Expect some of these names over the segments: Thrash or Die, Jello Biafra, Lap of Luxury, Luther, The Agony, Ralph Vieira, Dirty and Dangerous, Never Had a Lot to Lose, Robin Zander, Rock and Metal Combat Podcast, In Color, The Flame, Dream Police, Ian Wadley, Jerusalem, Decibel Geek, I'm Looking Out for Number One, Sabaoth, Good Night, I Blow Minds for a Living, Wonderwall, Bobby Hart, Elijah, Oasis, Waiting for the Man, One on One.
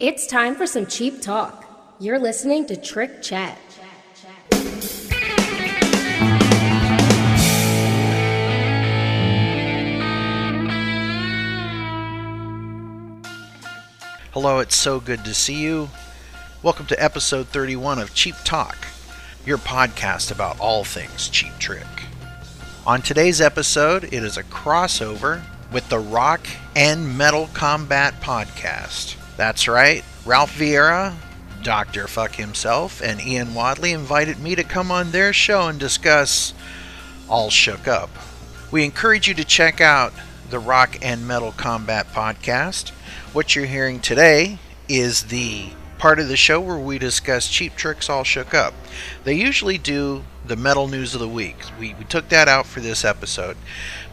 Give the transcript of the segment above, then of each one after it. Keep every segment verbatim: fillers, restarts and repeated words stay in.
It's time for some cheap talk. You're listening to Trick Chat. Hello, it's so good to see you. Welcome to episode thirty-one of Cheap Talk, your podcast about all things Cheap Trick. On today's episode, it is a crossover with the Rock and Metal Combat Podcast. That's right, Ralph Vieira, Doctor Fuck himself, and Ian Wadley invited me to come on their show and discuss All Shook Up. We encourage you to check out the Rock and Metal Combat Podcast. What you're hearing today is the part of the show where we discuss Cheap Trick's All Shook Up. They usually do the metal news of the week. We, we took that out for this episode.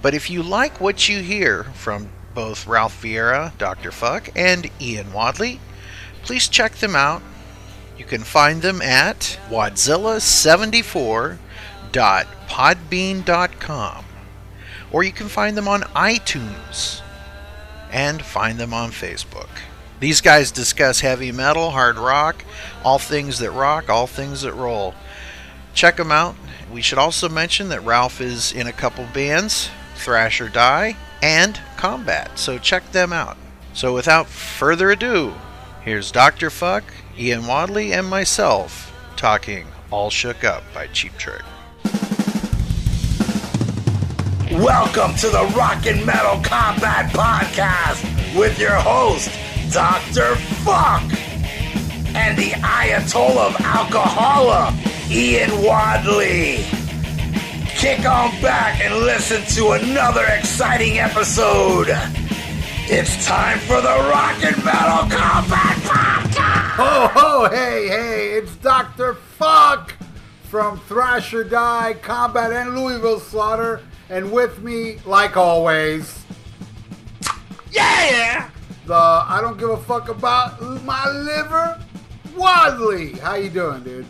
But if you like what you hear from both Ralph Vieira, Doctor Fuck, and Ian Wadley, please check them out. You can find them at wadzilla seventy-four dot podbean dot com. Or you can find them on iTunes and find them on Facebook. These guys discuss heavy metal, hard rock, all things that rock, all things that roll. Check them out. We should also mention that Ralph is in a couple bands, Thrash or Die and Combat, so check them out. So without further ado, here's Doctor Fuck, Ian Wadley, and myself talking All Shook Up by Cheap Trick. Welcome to the Rock and Metal Combat Podcast with your host, Doctor Fuck, and the Ayatollah of Alcohola, Ian Wadley. Kick on back and listen to another exciting episode. It's time for the Rock and Metal Combat Podcast. Ho, ho, hey, hey, it's Doctor Fuck from Thrash or Die, Combat, and Louisville Slaughter. And with me, like always, yeah, the I don't give a fuck about my liver, Wadley. How you doing, dude?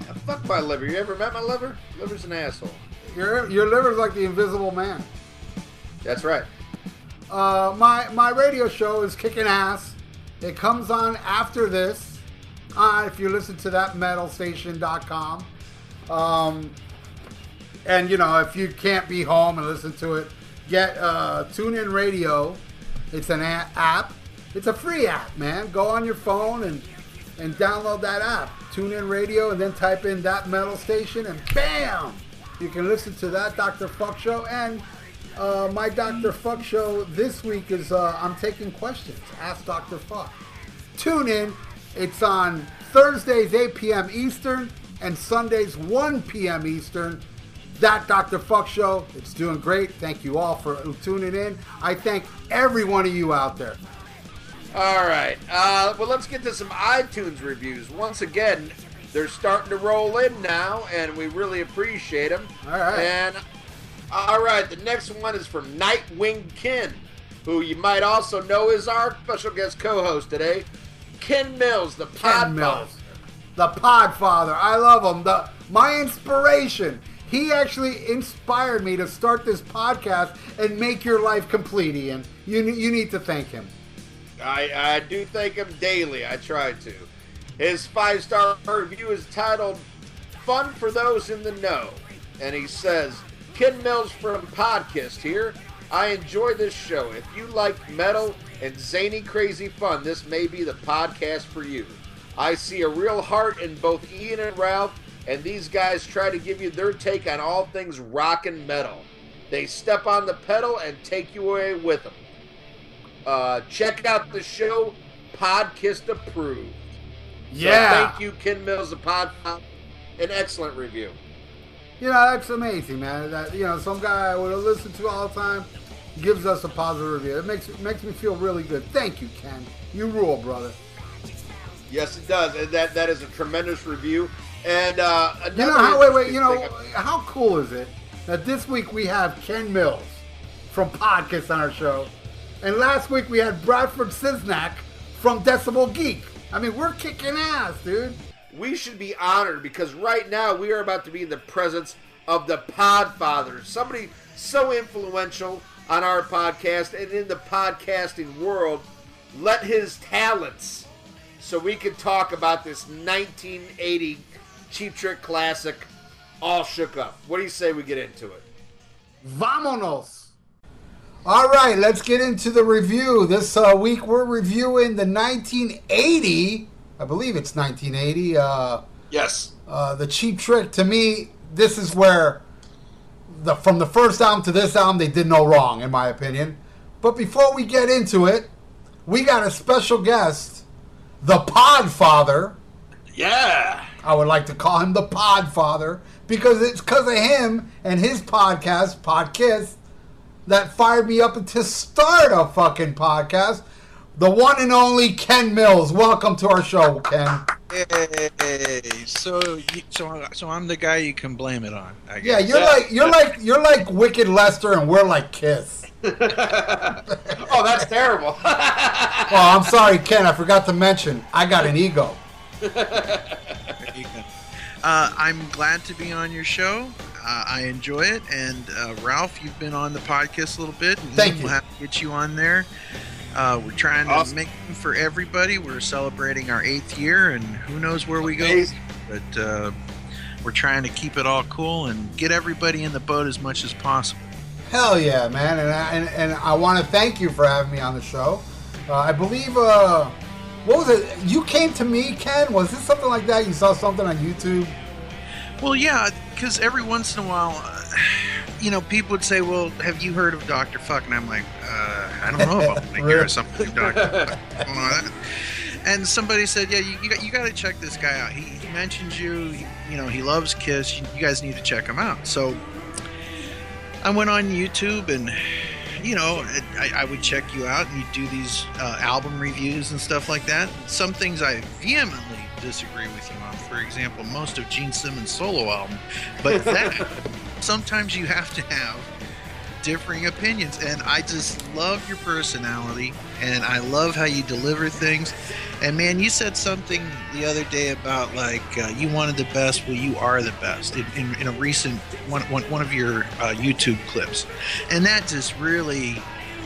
Yeah, fuck my liver. You ever met my liver? Liver's an asshole. Your your liver's like the Invisible Man. That's right. Uh, my my radio show is kicking ass. It comes on after this. Uh, if you listen to that metal station dot com. Um. And, you know, if you can't be home and listen to it, get uh, TuneIn Radio. It's an a- app. It's a free app, man. Go on your phone and, and download that app. TuneIn Radio, and then type in That Metal Station, and bam! You can listen to that Doctor Fuck show. And uh, my Doctor Fuck show this week is uh, I'm taking questions. Ask Doctor Fuck. Tune in. It's on Thursdays, eight p.m. Eastern, and Sundays, one p.m. Eastern. That Doctor Fuck show, it's doing great. Thank you all for tuning in. I thank every one of you out there. All right. Uh, well, let's get to some iTunes reviews. Once again, they're starting to roll in now, and we really appreciate them. All right. And, all right, the next one is from Nightwing Ken, who you might also know is our special guest co-host today, Ken Mills, the Podfather. The Podfather. I love him. The, my inspiration. He actually inspired me to start this podcast and make your life complete, Ian. You you need to thank him. I, I do thank him daily. I try to. His five-star review is titled, Fun for Those in the Know. And he says, Ken Mills from Podkiss here. I enjoy this show. If you like metal and zany crazy fun, this may be the podcast for you. I see a real heart in both Ian and Ralph. And these guys try to give you their take on all things rock and metal. They step on the pedal and take you away with them. Uh, check out the show, Podkiss approved. Yeah. So thank you, Ken Mills, the Pod. An excellent review. You know, that's amazing, man. That, you know, some guy I would have listened to all the time gives us a positive review. It makes it makes me feel really good. Thank you, Ken. You rule, brother. Yes, it does. And that that is a tremendous review. And uh, you know how wait wait you know thing. How cool is it that this week we have Ken Mills from Podkiss on our show, and last week we had Bradford Cisnak from Decibel Geek. I mean, we're kicking ass, dude. We should be honored because right now we are about to be in the presence of the Podfather, somebody so influential on our podcast and in the podcasting world. Let his talents so we can talk about this nineteen eighty Cheap Trick classic, All Shook Up. What do you say we get into it? Vamonos! All right, let's get into the review. This uh, week we're reviewing the nineteen eighty, I believe it's nineteen eighty. Uh, yes. Uh, the Cheap Trick, to me, this is where, the from the first album to this album, they did no wrong, in my opinion. But before we get into it, we got a special guest, the Podfather. Yeah. I would like to call him the Podfather because it's because of him and his podcast, Podkiss, that fired me up to start a fucking podcast. The one and only Ken Mills. Welcome to our show, Ken. Hey, so you, so so I'm the guy you can blame it on. I guess. Yeah, you're yeah. like you're like you're like Wicked Lester, and we're like Kiss. Oh, that's terrible. Well, I'm sorry, Ken. I forgot to mention I got an ego. uh, I'm glad to be on your show. Uh, I enjoy it. And uh, Ralph, you've been on the podcast a little bit. And Thank you. We'll have to get you on there. Uh, we're trying to awesome. make them for everybody. We're celebrating our eighth year, and who knows where we go. But uh, we're trying to keep it all cool and get everybody in the boat as much as possible. Hell yeah, man, and I, and, and I want to thank you for having me on the show. Uh, I believe, uh, what was it? You came to me, Ken? Was this something like that? You saw something on YouTube? Well, yeah, because every once in a while, uh, you know, people would say, well, have you heard of Doctor Fuck? And I'm like, uh, I don't know about really? hear something like Doctor Fuck. Don't know that. And somebody said, yeah, you, you, got, you got to check this guy out. He, he mentions you, he, you know, he loves Kiss. You, you guys need to check him out. So I went on YouTube and, you know, I, I would check you out and you do these uh, album reviews and stuff like that. Some things I vehemently disagree with you on. For example, most of Gene Simmons' solo album. But that, sometimes you have to have differing opinions. And I just love your personality and I love how you deliver things. And, man, you said something the other day about, like, uh, you wanted the best. Well, you are the best in, in, in a recent one, one, one of your uh, YouTube clips. And that just really,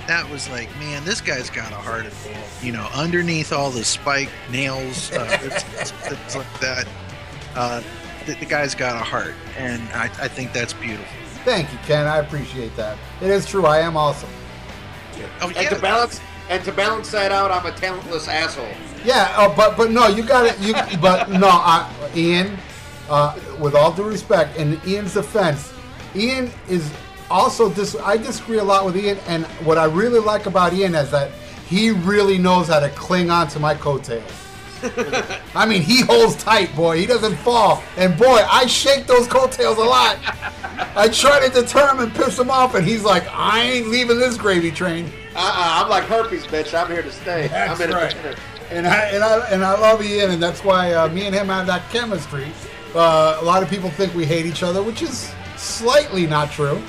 that was like, man, this guy's got a heart of gold. You know, underneath all the spike nails, uh, it's, it's, it's like that, uh, the, the guy's got a heart. And I, I think that's beautiful. Thank you, Ken. I appreciate that. It is true. I am awesome. Yeah. Oh, yeah. And, to balance, and to balance that out, I'm a talentless asshole. Yeah, uh, but but no, you got it. You but no, I, Ian. Uh, with all due respect, in Ian's defense, Ian is also dis. I disagree a lot with Ian, and what I really like about Ian is that he really knows how to cling on to my coattails. I mean, he holds tight, boy. He doesn't fall, and boy, I shake those coattails a lot. I try to deter him and piss him off, and he's like, "I ain't leaving this gravy train." Uh, uh I'm like herpes, bitch. I'm here to stay. That's I'm in right. A And I and I and I love Ian, and that's why uh, me and him have that chemistry. Uh, a lot of people think we hate each other, which is slightly not true,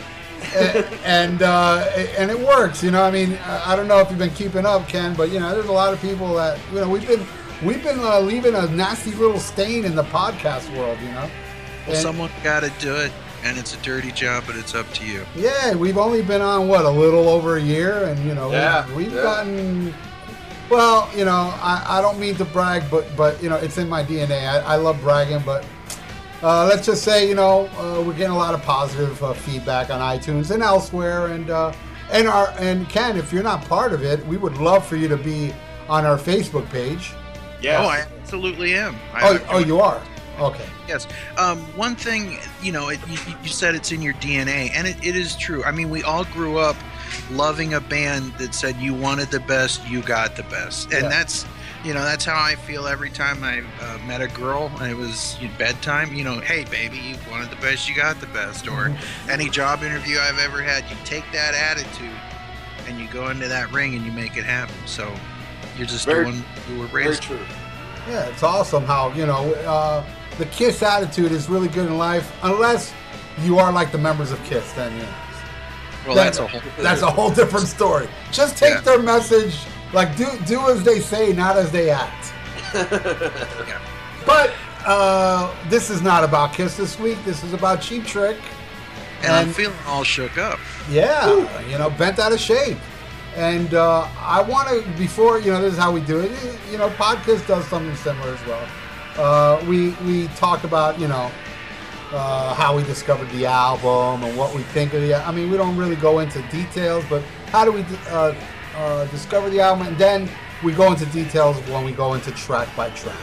and and, uh, and it works. You know, I mean, I don't know if you've been keeping up, Ken, but you know, there's a lot of people that you know we've been we've been uh, leaving a nasty little stain in the podcast world. You know, well, someone got to do it, and it's a dirty job, but it's up to you. Yeah, we've only been on what a little over a year, and you know, yeah, we've, we've yeah. gotten. Well, you know, I, I don't mean to brag, but, but you know, it's in my D N A. I, I love bragging, but uh, let's just say, you know, uh, we're getting a lot of positive uh, feedback on iTunes and elsewhere. And uh, and our and Ken, if you're not part of it, we would love for you to be on our Facebook page. Yeah, oh, I absolutely am. I, oh, I, oh, you are? Okay. Yes. Um, one thing, you know, it, you, you said it's in your D N A, and it, it is true. I mean, we all grew up loving a band that said you wanted the best, you got the best, and yeah. that's, you know, that's how I feel every time I uh, met a girl. And it was you know, bedtime. You know, hey baby, you wanted the best, you got the best. Or any job interview I've ever had, you take that attitude and you go into that ring and you make it happen. So you're just very, doing what you were raised. Very true. Yeah, it's awesome how you know uh, the Kiss attitude is really good in life, unless you are like the members of Kiss. Then you know. Well, that, that's a whole that's a whole different story. Just take yeah. their message, like do do as they say, not as they act. yeah. But uh, this is not about Kiss this week. This is about Cheap Trick. And, and I'm feeling all shook up. Yeah, Ooh. you know, bent out of shape. And uh, I want to, before, you know, this is how we do it. You know, Podkiss does something similar as well. Uh, we we talk about, you know, uh, how we discovered the album and what we think of the album. I mean, we don't really go into details, but how do we uh, uh, discover the album? And then we go into details when we go into track by track.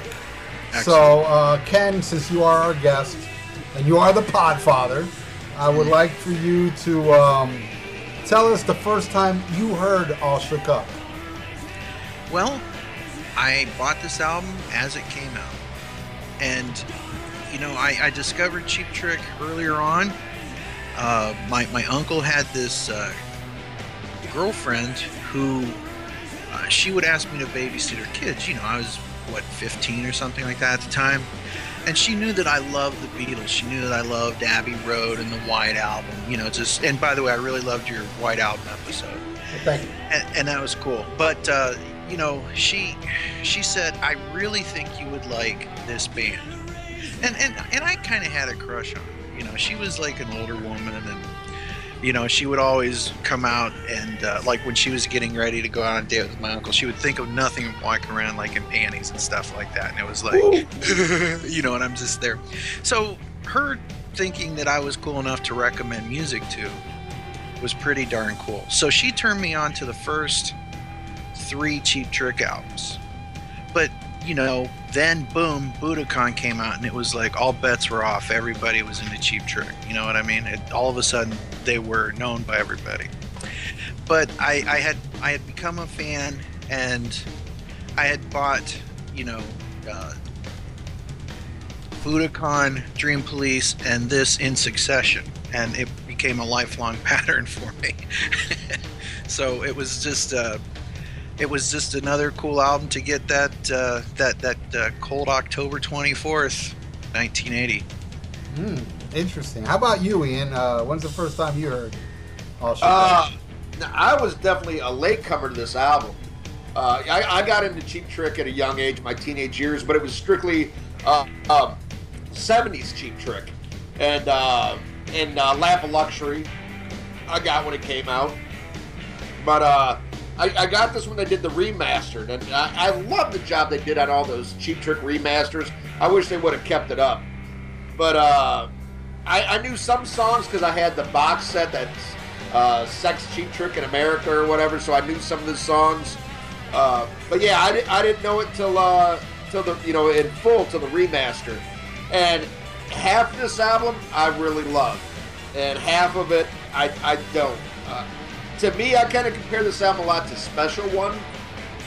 Excellent. So, uh, Ken, since you are our guest and you are the Podfather, I would like for you to um, tell us the first time you heard All Shook Up. Well, I bought this album as it came out. And, you know, I, I discovered Cheap Trick earlier on. Uh, my, my uncle had this uh, girlfriend who, uh, she would ask me to babysit her kids. You know, I was, what, fifteen or something like that at the time. And she knew that I loved the Beatles. She knew that I loved Abbey Road and the White Album. You know, just, and by the way, I really loved your White Album episode. Well, thank you. And, and that was cool. But, uh, you know, she she said, I really think you would like this band. And and, and I kind of had a crush on her. You know, she was like an older woman, and, you know, she would always come out and, uh, like, when she was getting ready to go out on a date with my uncle, she would think of nothing and walk around, like, in panties and stuff like that. And it was like, you know, and I'm just there. So her thinking that I was cool enough to recommend music to was pretty darn cool. So she turned me on to the first three Cheap Trick albums. But, you know, then, boom, Budokan came out, and it was like all bets were off. Everybody was into Cheap Trick. You know what I mean? It, all of a sudden, they were known by everybody. But I, I had I had become a fan, and I had bought, you know, uh, Budokan, Dream Police, and this in succession. And it became a lifelong pattern for me. So it was just... Uh, It was just another cool album to get that uh, that that uh, cold October twenty-fourth, nineteen eighty. Mm, interesting. How about you, Ian? Uh, when's the first time you heard All Shook Up? Uh, I was definitely a latecomer to this album. Uh, I, I got into Cheap Trick at a young age, my teenage years, but it was strictly uh, uh, seventies Cheap Trick. And, uh, and uh, Lap of Luxury I got when it came out. But... Uh, I, I got this when they did the remastered, and I, I love the job they did on all those Cheap Trick remasters. I wish they would have kept it up. But uh, I, I knew some songs because I had the box set that's uh, Sex Cheap Trick in America or whatever, so I knew some of the songs. Uh, but yeah, I, I didn't know it till, uh, till the, you know, in full, till the remaster. And half of this album I really love, and half of it I, I don't. Uh, To me, I kind of compare this album a lot to Special One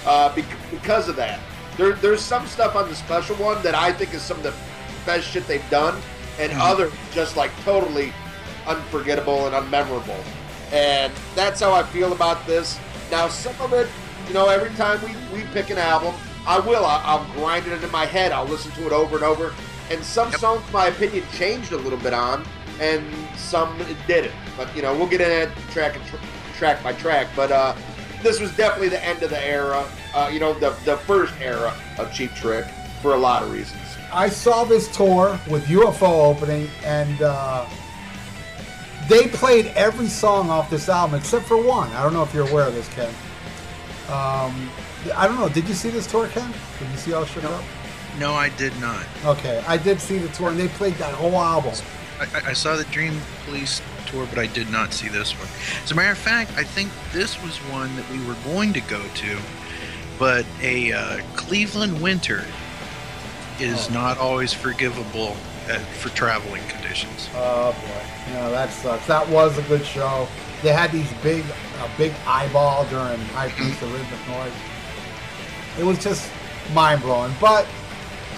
uh, because of that. There, there's some stuff on the Special One that I think is some of the best shit they've done, and mm-hmm. other just like totally unforgettable and unmemorable. And that's how I feel about this. Now, some of it, you know, every time we, we pick an album, I will. I, I'll grind it into my head. I'll listen to it over and over. And some yep. songs, my opinion, changed a little bit on, and some it didn't. But, you know, we'll get into that track and track. track by track, but uh, this was definitely the end of the era, uh, you know, the, the first era of Cheap Trick for a lot of reasons. I saw this tour with U F O opening, and uh, they played every song off this album except for one. I don't know if you're aware of this, Ken. Um, I don't know. Did you see this tour, Ken? Did you see All Shook Up? No, I did not. Okay, I did see the tour, and they played that whole album. I, I saw the Dream Police tour, but I did not see this one. As a matter of fact, I think this was one that we were going to go to, but a uh, Cleveland winter is oh, not always forgivable at, for traveling conditions. Oh boy, no, that sucks. That was a good show. They had these big, uh, big eyeball during high pitched rhythmic noise. It was just mind blowing. But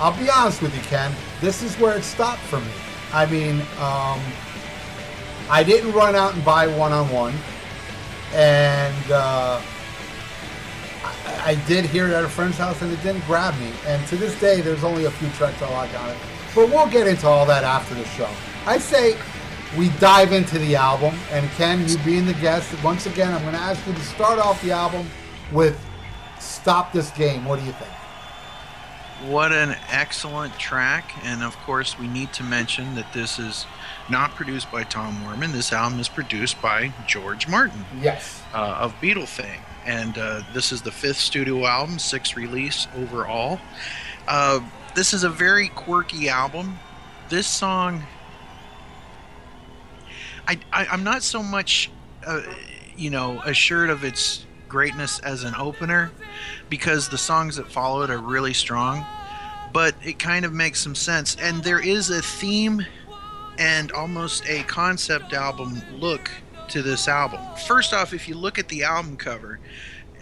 I'll be honest with you, Ken. This is where it stopped for me. I mean, um, I didn't run out and buy One on One, and uh, I, I did hear it at a friend's house, and it didn't grab me. And to this day, there's only a few tracks I like on it. But we'll get into all that after the show. I say we dive into the album, and Ken, you being the guest, once again, I'm going to ask you to start off the album with "Stop This Game." What do you think? What an excellent track. And of course, we need to mention that this is not produced by Tom Worman. This album is produced by George Martin. Yes. Uh, of Beatle fame. And uh, this is the fifth studio album, sixth release overall. Uh, this is a very quirky album. This song, I, I, I'm not so much, uh, you know, assured of its greatness as an opener, because the songs that follow it are really strong, but it kind of makes some sense. And there is a theme and almost a concept album look to this album. First off, if you look at the album cover,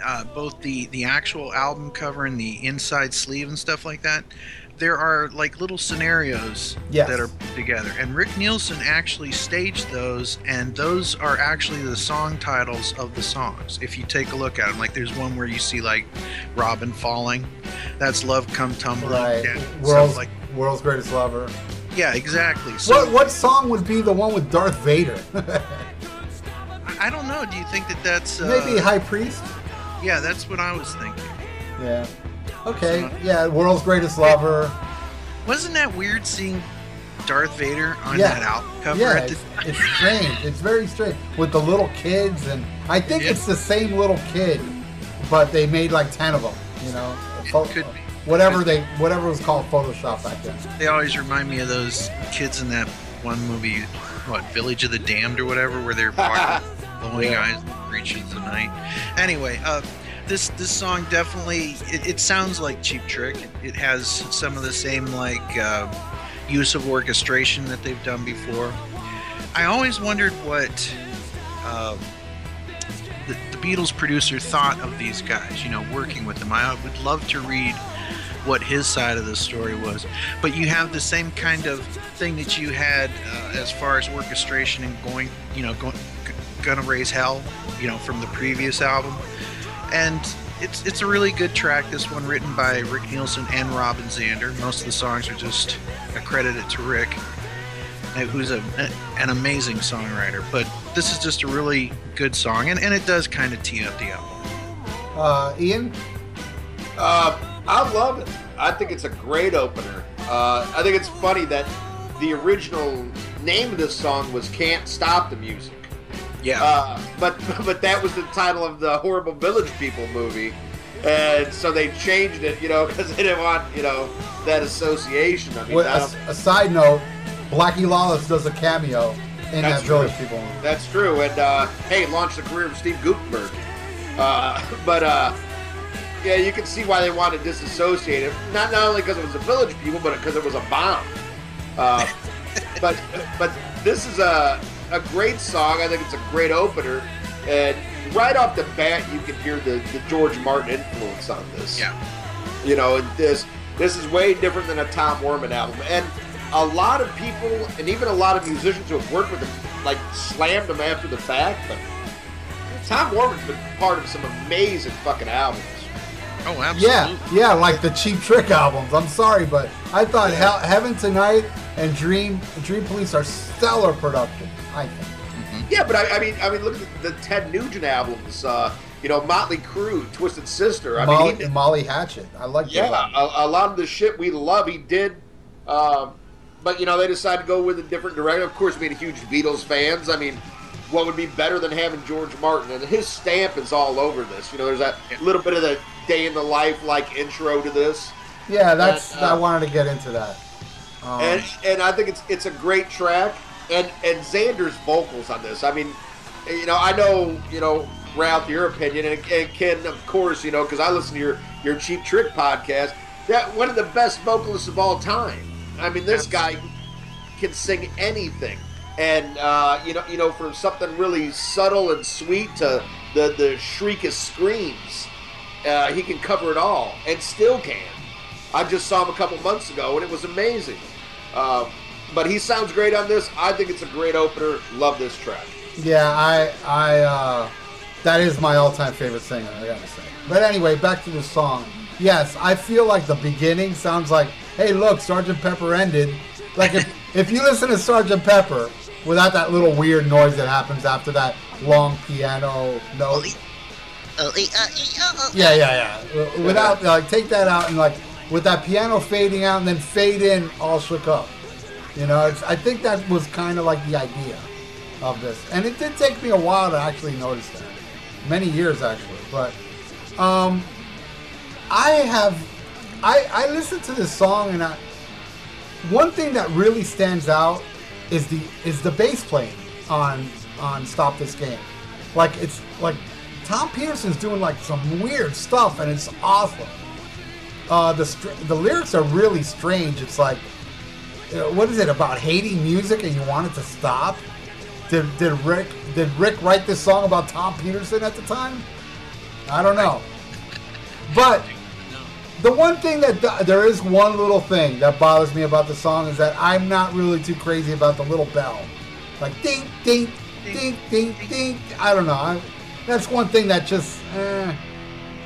uh, both the, the actual album cover and the inside sleeve and stuff like that, there are like little scenarios yes. that are put together. And Rick Nielsen actually staged those, and those are actually the song titles of the songs. If you take a look at them, like there's one where you see like Robin falling. That's Love Come Tumbling. Right. Yeah, World's, like World's Greatest Lover. Yeah, exactly. So, what, what song would be the one with Darth Vader? I don't know. Do you think that that's... Uh, Maybe High Priest? Yeah, that's what I was thinking. Yeah. Okay, yeah, World's Greatest Lover. Wasn't that weird seeing Darth Vader on yeah. that album cover? Yeah, at the time? It's, it's strange. It's very strange. With the little kids, and I think yeah. it's the same little kid, but they made like ten of them, you know? It could be. Whatever, they, whatever was called Photoshop back then. They always remind me of those kids in that one movie, what, Village of the Damned or whatever, where they're part of the only yeah. guys that reaches the night. Anyway, uh... This this song definitely, it, it sounds like Cheap Trick. It has some of the same like uh, use of orchestration that they've done before. I always wondered what uh, the, the Beatles producer thought of these guys, you know, working with them. I would love to read what his side of the story was. But you have the same kind of thing that you had uh, as far as orchestration and going, you know, going, Gonna Raise Hell, you know, from the previous album. And it's it's a really good track, this one, written by Rick Nielsen and Robin Zander. Most of the songs are just accredited to Rick, who's a, an amazing songwriter. But this is just a really good song, and, and it does kind of tee up the album. Uh, Ian? Uh, I love it. I think it's a great opener. Uh, I think it's funny that the original name of this song was Can't Stop the Music. Yeah, uh, but but that was the title of the horrible Village People movie, and so they changed it, you know, because they didn't want, you know, that association. I mean, well, a, a side note, Blackie Lawless does a cameo in that true. Village People movie. That's true, and uh, hey, launched the career of Steve Gutenberg. Uh, but uh, yeah, you can see why they wanted to disassociate it. Not not only because it was the Village People, but because it was a bomb. Uh, but but this is a. A great song. I think it's a great opener, and right off the bat you can hear the, the George Martin influence on this. Yeah, you know, this this is way different than a Tom Worman album, and a lot of people and even a lot of musicians who have worked with him like slammed him after the fact, but Tom Worman's been part of some amazing fucking albums. Oh, absolutely. Yeah, yeah, like the Cheap Trick albums. I'm sorry, but I thought yeah. Heaven Tonight and Dream Dream Police are stellar productions. I think. Mm-hmm. Yeah, but I, I mean, I mean, look at the, the Ted Nugent albums. Uh, you know, Motley Crue, Twisted Sister. I Molly, mean, he, Molly Hatchet. I like. Yeah, that a, a lot of the shit we love, he did. Um, but you know, they decided to go with a different direction. Of course, being huge Beatles fans, I mean, what would be better than having George Martin? And his stamp is all over this. You know, there's that little bit of the day in the life like intro to this. Yeah, that's. And, uh, I wanted to get into that. Um, and and I think it's it's a great track. And and Xander's vocals on this. I mean, you know, I know, you know, Ralph, your opinion, and, and Ken, of course, you know, because I listen to your, your Cheap Trick podcast, that one of the best vocalists of all time. I mean, this guy can sing anything. And, uh, you know, you know, from something really subtle and sweet to the, the shriekish screams, uh, he can cover it all and still can. I just saw him a couple months ago, and it was amazing. Um, But he sounds great on this. I think it's a great opener. Love this track. Yeah, I, I, uh, that is my all-time favorite singer, I gotta say. But anyway, back to the song. Yes, I feel like the beginning sounds like, hey, look, Sergeant Pepper ended. Like, if, if you listen to Sergeant Pepper without that little weird noise that happens after that long piano note. Yeah, yeah, yeah. Without, like, take that out and, like, with that piano fading out and then fade in All Shook Up. You know, it's, I think that was kind of like the idea of this. And it did take me a while to actually notice that. Many years, actually. But um, I have... I, I listened to this song, and I, one thing that really stands out is the is the bass playing on on Stop This Game. Like, it's like Tom Peterson's doing like some weird stuff, and it's awesome. Uh, the the lyrics are really strange. It's like, you know, what is it about hating music and you want it to stop? Did did Rick did Rick write this song about Tom Petersson at the time? I don't know, but. The one thing that, th- there is one little thing that bothers me about the song is that I'm not really too crazy about the little bell. Like, ding, ding, ding, ding, ding. I don't know. I, that's one thing that just, eh.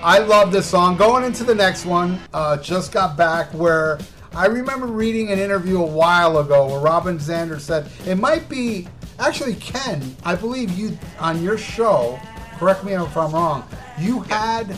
I love this song. Going into the next one, uh, Just Got Back, where I remember reading an interview a while ago where Robin Zander said, it might be, actually, Ken, I believe you, on your show, correct me if I'm wrong, you had...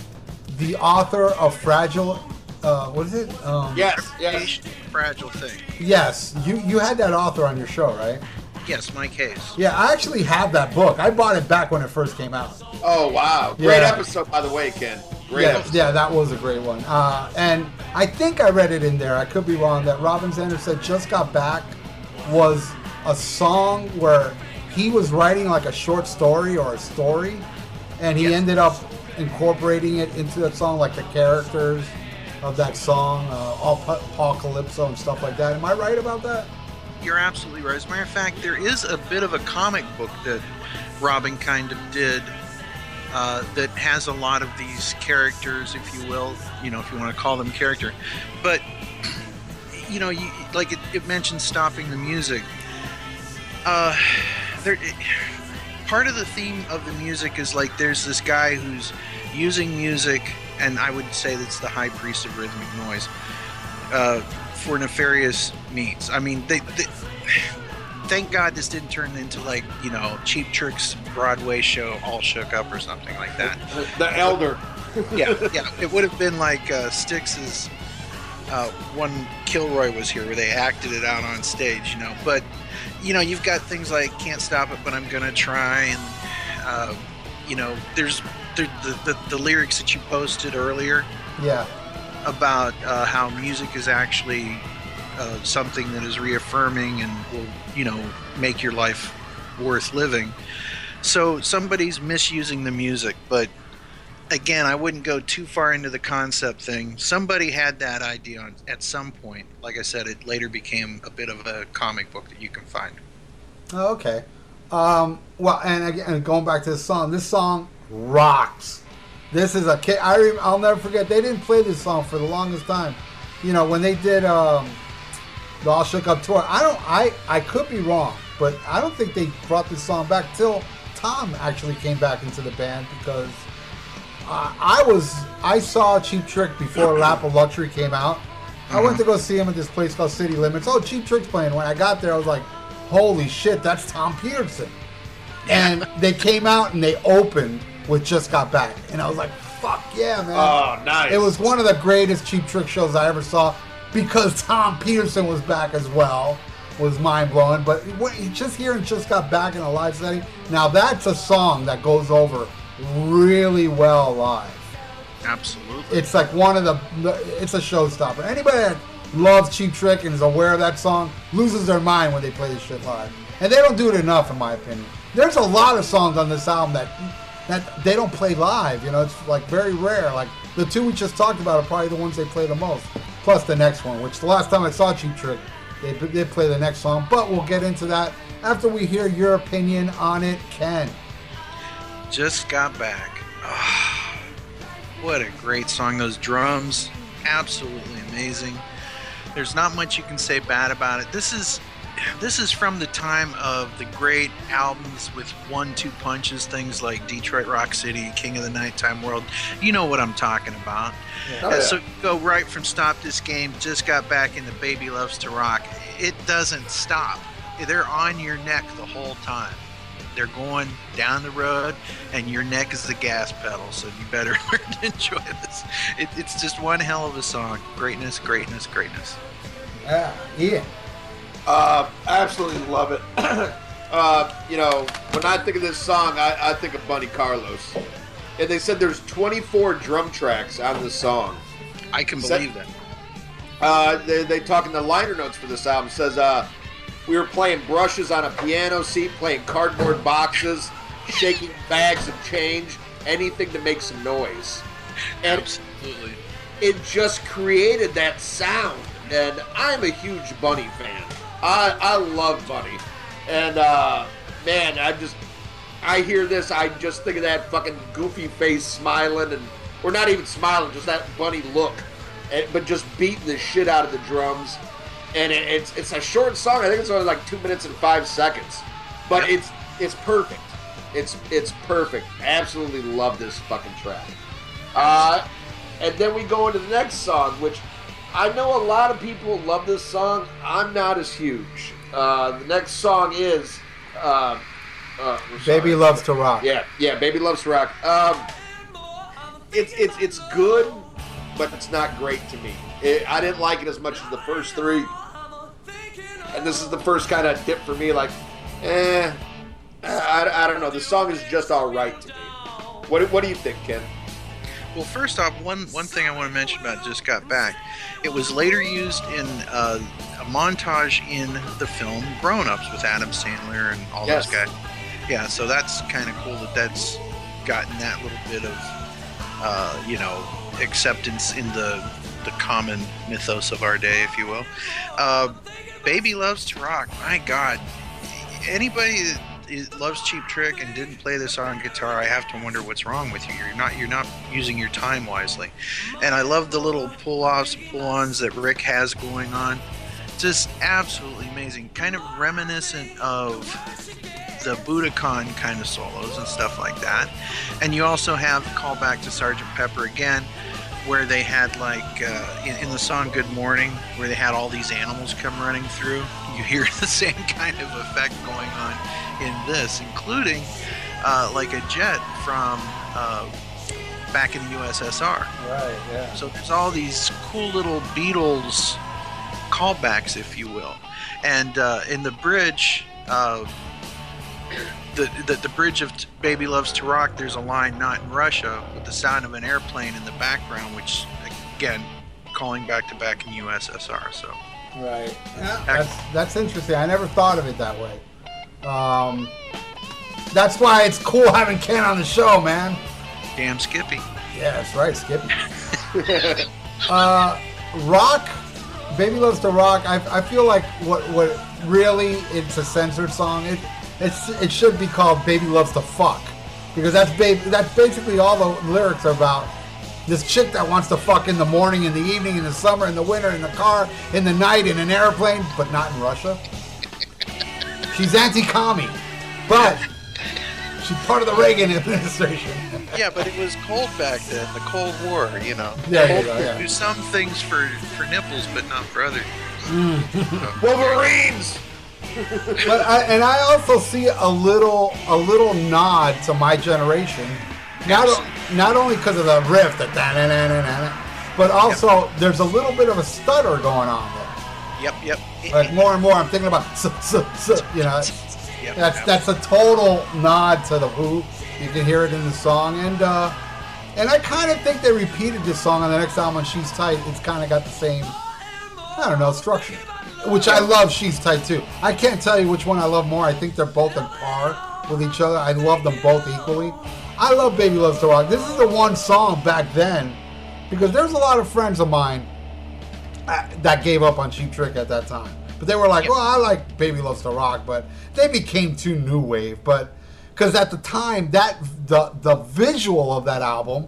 the author of Fragile, uh, what is it? Um, yes, yes. Fragile Thing. Yes, you you had that author on your show, right? Yes, Mike Hayes. Yeah, I actually have that book. I bought it back when it first came out. Oh, wow. Great yeah. episode, by the way, Ken. Great yeah, episode. Yeah, that was a great one. Uh, and I think I read it in there. I could be wrong. That Robin Zander said Just Got Back was a song where he was writing like a short story or a story, and he yes. ended up... incorporating it into that song, like the characters of that song, uh, all Paul Calypso and stuff like that. Am I right about that? You're absolutely right. As a matter of fact, there is a bit of a comic book that Robin kind of did uh, that has a lot of these characters, if you will, you know, if you want to call them character. But, you know, you, like it, it mentions stopping the music. Uh, there... It, Part of the theme of the music is like there's this guy who's using music, and I would say that's the high priest of rhythmic noise, uh, for nefarious means. I mean, they, they, thank God this didn't turn into like, you know, Cheap Trick's Broadway show All Shook Up or something like that. The Elder. yeah, yeah. It would have been like uh, Styx's uh, When Kilroy Was Here, where they acted it out on stage, you know, but... You know, you've got things like Can't Stop It, But I'm Gonna Try, and, uh, you know, there's the, the, the lyrics that you posted earlier yeah. about uh, how music is actually uh, something that is reaffirming and will, you know, make your life worth living. So somebody's misusing the music, but again, I wouldn't go too far into the concept thing. Somebody had that idea on, at some point. Like I said, it later became a bit of a comic book that you can find. Oh, okay. Um, well, and again, going back to this song, this song rocks. This is a kid. I rem- I'll never forget. They didn't play this song for the longest time. You know, when they did um, the All Shook Up tour. I don't. I I could be wrong, but I don't think they brought this song back till Tom actually came back into the band because. Uh, I was I saw Cheap Trick before Lap of Luxury came out. I went to go see him at this place called City Limits. Oh, Cheap Trick's playing. When I got there, I was like, "Holy shit, that's Tom Petersson!" And they came out and they opened with "Just Got Back," and I was like, "Fuck yeah, man!" Oh, nice! It was one of the greatest Cheap Trick shows I ever saw because Tom Petersson was back as well. Was mind blowing. But just hearing "Just Got Back" in a live setting, now that's a song that goes over. Really well live. Absolutely. It's like one of the, it's a showstopper. Anybody that loves Cheap Trick and is aware of that song loses their mind when they play this shit live. And they don't do it enough, in my opinion. There's a lot of songs on this album that that they don't play live. You know, it's like very rare. Like the two we just talked about are probably the ones they play the most. Plus the next one, which the last time I saw Cheap Trick, they did play the next song. But we'll get into that after we hear your opinion on it, Ken. Just Got Back. Oh, what a great song. Those drums, absolutely amazing. There's not much you can say bad about it. This is this is from the time of the great albums with one-two punches, things like Detroit Rock City, King of the Nighttime World. You know what I'm talking about. Oh, yeah. So you go right from Stop This Game, Just Got Back, into Baby Loves to Rock. It doesn't stop. They're on your neck the whole time. They're going down the road, and your neck is the gas pedal, so you better learn to enjoy this. It, it's just one hell of a song. Greatness, greatness, greatness. Yeah, yeah. Uh, I absolutely love it. uh, you know, when I think of this song, I, I think of Bun E. Carlos. And they said there's twenty-four drum tracks on the song. I can believe that. Uh, they, they talk in the liner notes for this album. It says, uh, we were playing brushes on a piano seat, playing cardboard boxes, shaking bags of change, anything to make some noise. And absolutely. It just created that sound. And I'm a huge Bunny fan. I, I love Bunny. And, uh, man, I just, I hear this, I just think of that fucking goofy face smiling, and, or not even smiling, just that Bunny look. And, but just beating the shit out of the drums. And it, it's it's a short song. I think it's only like two minutes and five seconds, but yep. it's it's perfect. It's it's perfect. Absolutely love this fucking track. Uh, and then we go into the next song, which I know a lot of people love this song. I'm not as huge. Uh, the next song is uh, uh, "Baby Loves to Rock." Yeah, yeah, "Baby Loves to Rock." Um, it's it's it's good, but it's not great to me. It, I didn't like it as much as the first three. And this is the first kind of dip for me, like, eh, I, I don't know. The song is just all right to me. What What do you think, Ken? Well, first off, one, one thing I want to mention about Just Got Back, it was later used in uh, a montage in the film Grown Ups with Adam Sandler and all yes. those guys. Yeah, so that's kind of cool that that's gotten that little bit of, uh, you know, acceptance in the... the common mythos of our day, if you will. Uh, Baby Loves to Rock. My God. Anybody that loves Cheap Trick and didn't play this on guitar, I have to wonder what's wrong with you. You're not you're not using your time wisely. And I love the little pull-offs and pull-ons that Rick has going on. Just absolutely amazing. Kind of reminiscent of the Budokan kind of solos and stuff like that. And you also have the callback to Sergeant Pepper again, where they had, like, uh, in, in the song Good Morning, where they had all these animals come running through. You hear the same kind of effect going on in this, including, uh, like, a jet from uh, back in the U S S R. Right, yeah. So there's all these cool little Beatles callbacks, if you will. And uh, in the bridge... Uh, The, the the bridge of Baby Loves to Rock, there's a line, "Not in Russia," with the sound of an airplane in the background, which, again, calling back to back in U S S R. So, right, yeah, that's that's interesting. I never thought of it that way. Um, that's why it's cool having Ken on the show, man. Damn Skippy. Yeah, that's right, Skippy. uh, rock, Baby Loves to Rock. I I feel like what what really it's a censored song. It, It's, it should be called "Baby Loves to Fuck," because that's ba- that's basically all the lyrics are about. This chick that wants to fuck in the morning, in the evening, in the summer, in the winter, in the car, in the night, in an airplane, but not in Russia. She's anti-commie, but she's part of the Reagan administration. Yeah, but it was cold back then, the Cold War, you know. Yeah, cold, you know, yeah. Do some things for, for nipples, but not for other mm. Wolverines! But I, and I also see a little a little nod to my generation, not not only because of the riff that da na na na na, but also yep. there's a little bit of a stutter going on there. Yep, yep. Like more and more, I'm thinking about s s s. You know, yep, that's yep. that's a total nod to the Who. You can hear it in the song, and uh, and I kind of think they repeated this song on the next album. When She's Tight, it's kind of got the same, I don't know, structure. Which I love, She's Tight, too. I can't tell you which one I love more. I think they're both on par with each other. I love them both equally. I love Baby Loves to Rock. This is the one song back then, because there's a lot of friends of mine that gave up on Cheap Trick at that time. But they were like, well, I like Baby Loves to Rock, but they became too new wave. But because at the time, that the the visual of that album,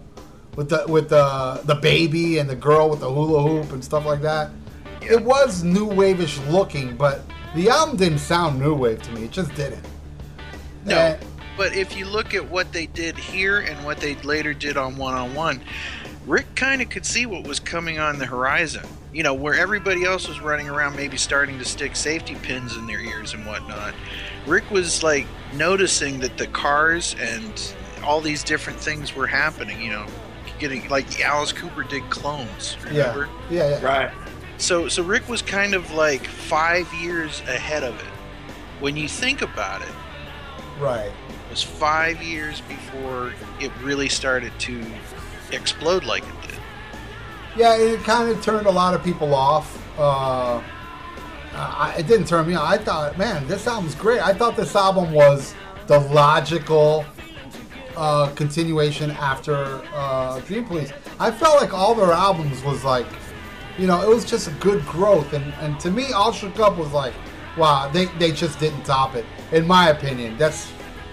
with the with the, the baby and the girl with the hula hoop and stuff like that, it was new wave-ish looking, but the album didn't sound new wave to me. It just didn't. No, and, but if you look at what they did here and what they later did on One on One, Rick kind of could see what was coming on the horizon. You know, where everybody else was running around maybe starting to stick safety pins in their ears and whatnot, Rick was like noticing that the cars and all these different things were happening, you know, getting like the Alice Cooper did clones, remember? Yeah, yeah, yeah. Right. So, so Rick was kind of like five years ahead of it. When you think about it, right, it was five years before it really started to explode like it did. Yeah, it kind of turned a lot of people off. Uh, I, it didn't turn me on. I thought, man, this album's great. I thought this album was the logical uh, continuation after uh, Dream Police. I felt like all their albums was like, you know, it was just a good growth. And, and to me, All Shook Up was like, wow, they, they just didn't top it, in my opinion. That's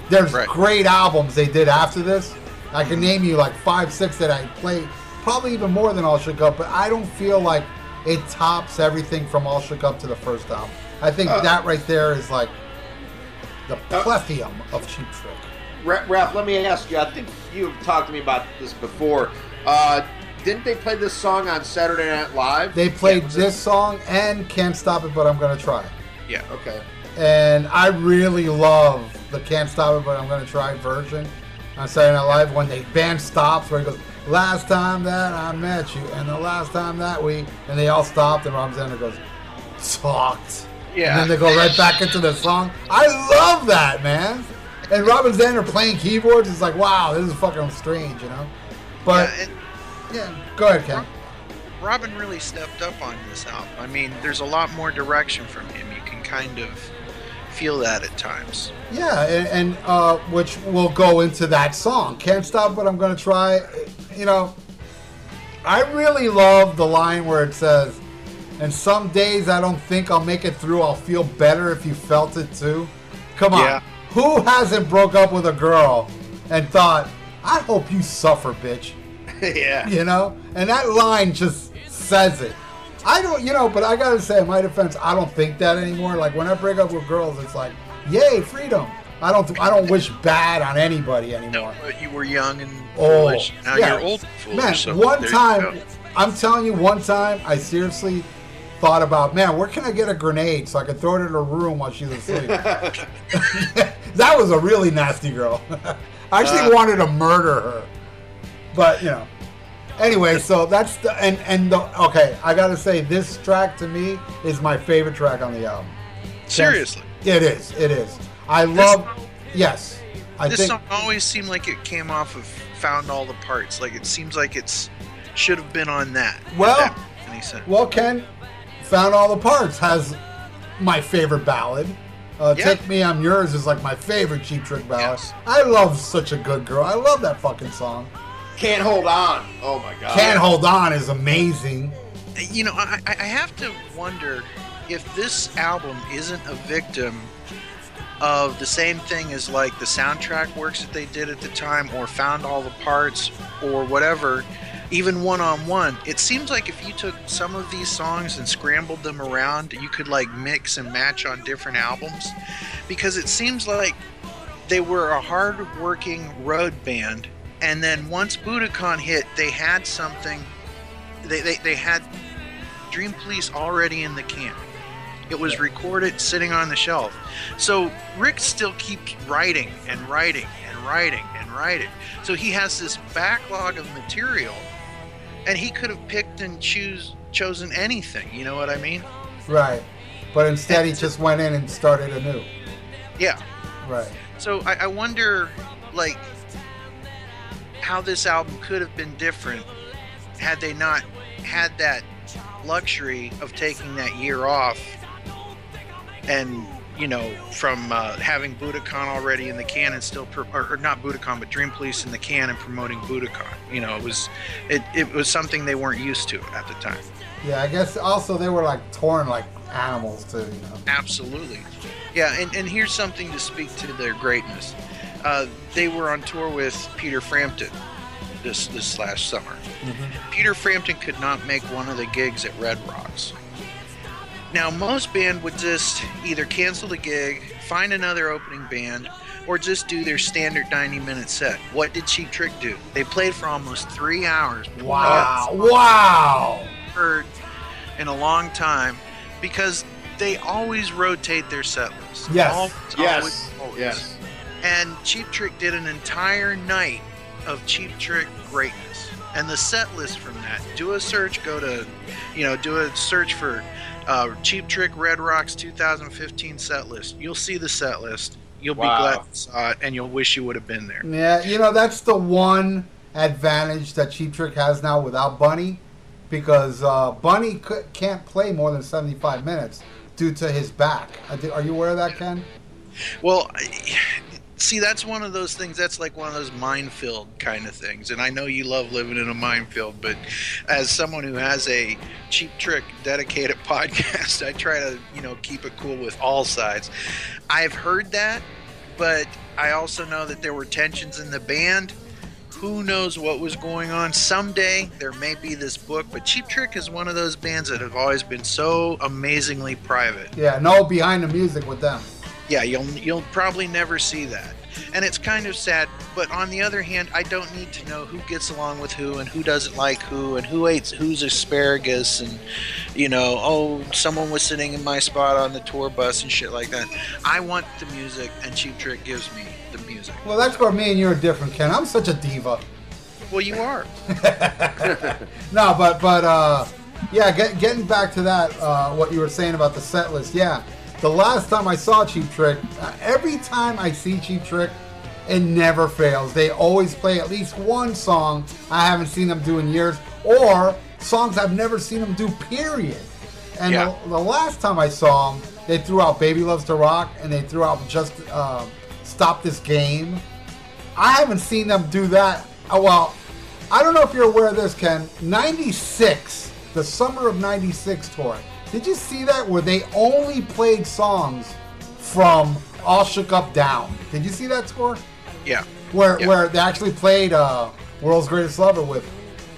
There's right. great albums they did after this. I can name you like five, six that I played. Probably even more than All Shook Up, but I don't feel like it tops everything from All Shook Up to the first album. I think uh, that right there is like the plethora uh, of Cheap Trick. Ralph, let me ask you. I think you've talked to me about this before. Uh, didn't they play this song on Saturday Night Live? They played yeah, this it? song and Can't Stop It, But I'm Gonna Try. Yeah. Okay. And I really love the Can't Stop It, But I'm Gonna Try version on Saturday Night Live when the band stops, where it goes, last time that I met you, and the last time that we, and they all stopped, and Robin Zander goes, talked. Yeah. And then they go right back into the song. I love that, man. And Robin Zander playing keyboards is like, wow, this is fucking strange, you know? But, yeah, it, yeah. Go ahead, Ken. Robin really stepped up on this album. I mean, there's a lot more direction from him. You can kind of feel that at times. Yeah, and, and uh, which will go into that song. Can't Stop But I'm Gonna Try. You know, I really love the line where it says, and some days I don't think I'll make it through. I'll feel better if you felt it too. Come on. Yeah. Who hasn't broke up with a girl and thought, I hope you suffer, bitch? Yeah. You know? And that line just says it. I don't, you know, but I gotta say, in my defense, I don't think that anymore. Like, when I break up with girls, it's like, yay, freedom. I don't th- I don't wish bad on anybody anymore. No, but you were young and oh, foolish. Now yeah. you're old and foolish. Man, so one time, I'm telling you, one time, I seriously thought about, man, where can I get a grenade so I can throw it in her room while she's asleep? That was a really nasty girl. I actually uh, wanted to murder her. But, you know. Anyway, so that's the, and, and the, okay, I gotta say, this track to me is my favorite track on the album. Seriously? It is, it is. I love, this song, yes. I this think, song always seemed like it came off of Found All the Parts. Like, it seems like it's should have been on that. Well, that any sense. Well, Ken, Found All the Parts has my favorite ballad. Uh, yeah. Take Me, I'm Yours is like my favorite Cheap Trick ballad. Yes. I love Such a Good Girl. I love that fucking song. Can't Hold On. Oh, my God. Can't Hold On is amazing. You know, I, I have to wonder if this album isn't a victim of the same thing as like the soundtrack works that they did at the time, or Found All the Parts, or whatever, even One on One. It seems like if you took some of these songs and scrambled them around, you could like mix and match on different albums, because it seems like they were a hard-working road band, and then once Budokan hit, they had something. They they, they had Dream Police already in the can. It was recorded, sitting on the shelf. So Rick still keeps writing and writing and writing and writing. So he has this backlog of material, and he could have picked and choose chosen anything. You know what I mean? Right. But instead, and, he just went in and started anew. Yeah. Right. So I, I wonder, like, how this album could have been different had they not had that luxury of taking that year off. And, you know, from uh, having Budokan already in the can and still, pro- or, or not Budokan, but Dream Police in the can and promoting Budokan. You know, it was, it, it was something they weren't used to at the time. Yeah, I guess also they were like torn like animals too, you know. Absolutely. Yeah, and, and here's something to speak to their greatness. Uh, they were on tour with Peter Frampton this, this last summer. Mm-hmm. Peter Frampton could not make one of the gigs at Red Rocks. Now, most band would just either cancel the gig, find another opening band, or just do their standard ninety minute set. What did Cheap Trick do? They played for almost three hours. Wow. Wow. Heard in a long time because they always rotate their set list. Yes. Always, yes. Always, always. Yes. And Cheap Trick did an entire night of Cheap Trick greatness. And the set list from that, do a search, go to, you know, do a search for uh, Cheap Trick Red Rocks two thousand fifteen set list. You'll see the set list. You'll wow. be glad you saw it, and you'll wish you would have been there. Yeah, you know, that's the one advantage that Cheap Trick has now without Bun E, because uh, Bun E can't play more than seventy-five minutes due to his back. Are you aware of that, Ken? Well, I, see, that's one of those things. That's like one of those minefield kind of things. And I know you love living in a minefield, but as someone who has a Cheap Trick dedicated podcast, I try to, you know, keep it cool with all sides. I've heard that, but I also know that there were tensions in the band. Who knows what was going on? Someday there may be this book, but Cheap Trick is one of those bands that have always been so amazingly private. Yeah, no behind the music with them. Yeah, you'll you'll probably never see that. And it's kind of sad, but on the other hand, I don't need to know who gets along with who and who doesn't like who and who ate whose asparagus and, you know, oh, someone was sitting in my spot on the tour bus and shit like that. I want the music, and Cheap Trick gives me the music. Well, that's where me and you are different, Ken. I'm such a diva. Well, you are. No, but, but uh, yeah, get, getting back to that, uh, what you were saying about the set list, yeah. The last time I saw Cheap Trick, uh, every time I see Cheap Trick, it never fails. They always play at least one song I haven't seen them do in years, or songs I've never seen them do, period. And yeah. the, the last time I saw them, they threw out Baby Loves to Rock, and they threw out Just uh, Stop This Game. I haven't seen them do that. Oh, well, I don't know if you're aware of this, Ken. ninety-six, the summer of ninety-six tour. Did you see that where they only played songs from All Shook Up down? Did you see that score? Yeah. Where yeah. where they actually played uh, World's Greatest Lover with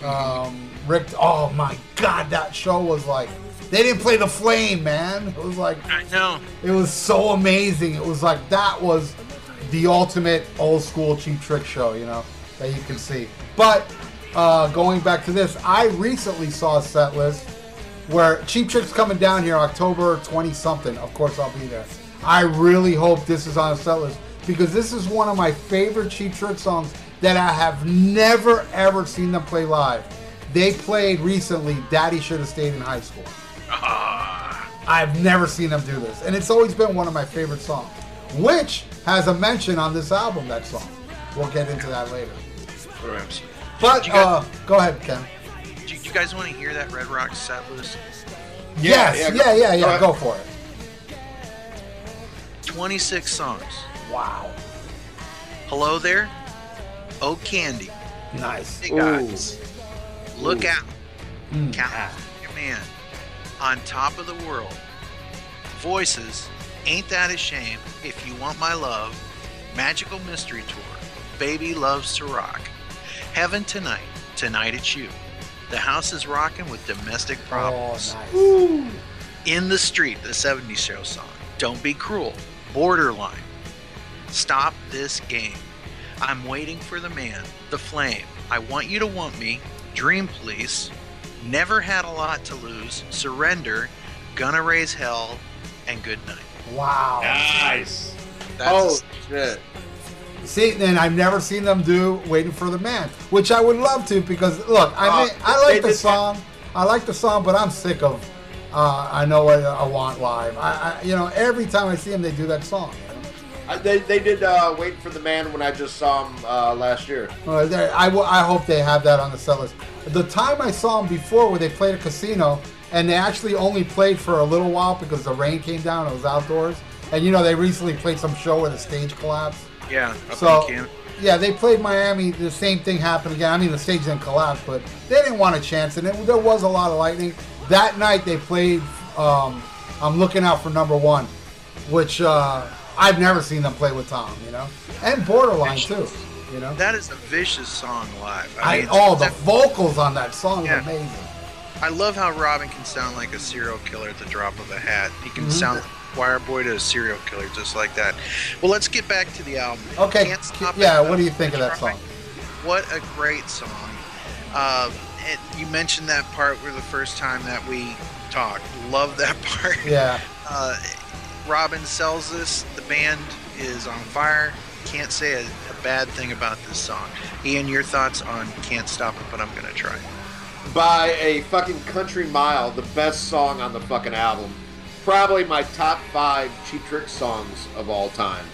um, Rick. Oh my God, that show was like, they didn't play The Flame, man. It was like, I know. It was so amazing. It was like, that was the ultimate old school Cheap Trick show, you know, that you can see. But uh, going back to this, I recently saw a set list where Cheap Trick's coming down here October twentieth something. Of course I'll be there. I really hope this is on a set list because this is one of my favorite Cheap Trick songs that I have never ever seen them play live. They played recently Daddy Should Have Stayed in High School. Uh, I've never seen them do this, and it's always been one of my favorite songs, which has a mention on this album, that song. We'll get into that later. Perhaps. But uh, go ahead, Ken. Do you guys want to hear that Red Rocks set list? Yes, yeah, yeah, yeah, yeah. Go, yeah. Go for it. twenty-six songs. Wow. Hello There. Oh Candy. Nice. Big Eyes. Look Ooh. Out. Mm. California Man. On Top of the World. Voices. Ain't That a Shame. If You Want My Love. Magical Mystery Tour. Baby Loves to Rock. Heaven Tonight. Tonight It's You. The House is Rocking with Domestic Problems. Oh, nice. In the Street, the seventies show song. Don't Be Cruel. Borderline. Stop This Game. I'm Waiting for the Man. The Flame. I Want You to Want Me. Dream Police. Never Had a Lot to Lose. Surrender. Gonna Raise Hell. And Good Night. Wow. Nice. That's oh, shit. See, and I've never seen them do Waiting for the Man, which I would love to because, look, I mean, I like the song. I like the song, but I'm sick of uh, I Know What I Want live. I, I, you know, every time I see them, they do that song. I, they, they did uh, Waiting for the Man when I just saw them uh, last year. Uh, I, I hope they have that on the set list. The time I saw them before where they played a casino, and they actually only played for a little while because the rain came down. It was outdoors. And, you know, they recently played some show where the stage collapsed. Yeah, so yeah, they played Miami. The same thing happened again. I mean, the stage didn't collapse, but they didn't want to chance it. There was a lot of lightning that night. They played um, "I'm Looking Out for Number One," which uh, I've never seen them play with Tom. You know, and Borderline too. You know, that is a vicious song live. I mean, I, oh, the vocals on that song yeah. are amazing. I love how Robin can sound like a serial killer at the drop of a hat. He can mm-hmm. sound like Wire Boy to a serial killer, just like that. Well, let's get back to the album. Okay. Can't Stop yeah, it, what do you think of that song? What a great song. Uh, it, you mentioned that part where the first time that we talked. Love that part. Yeah. Uh, Robin sells this. The band is on fire. Can't say a, a bad thing about this song. Ian, your thoughts on Can't Stop It, But I'm Gonna Try? By a fucking country mile, the best song on the fucking album. Probably my top five Cheap Trick songs of all time.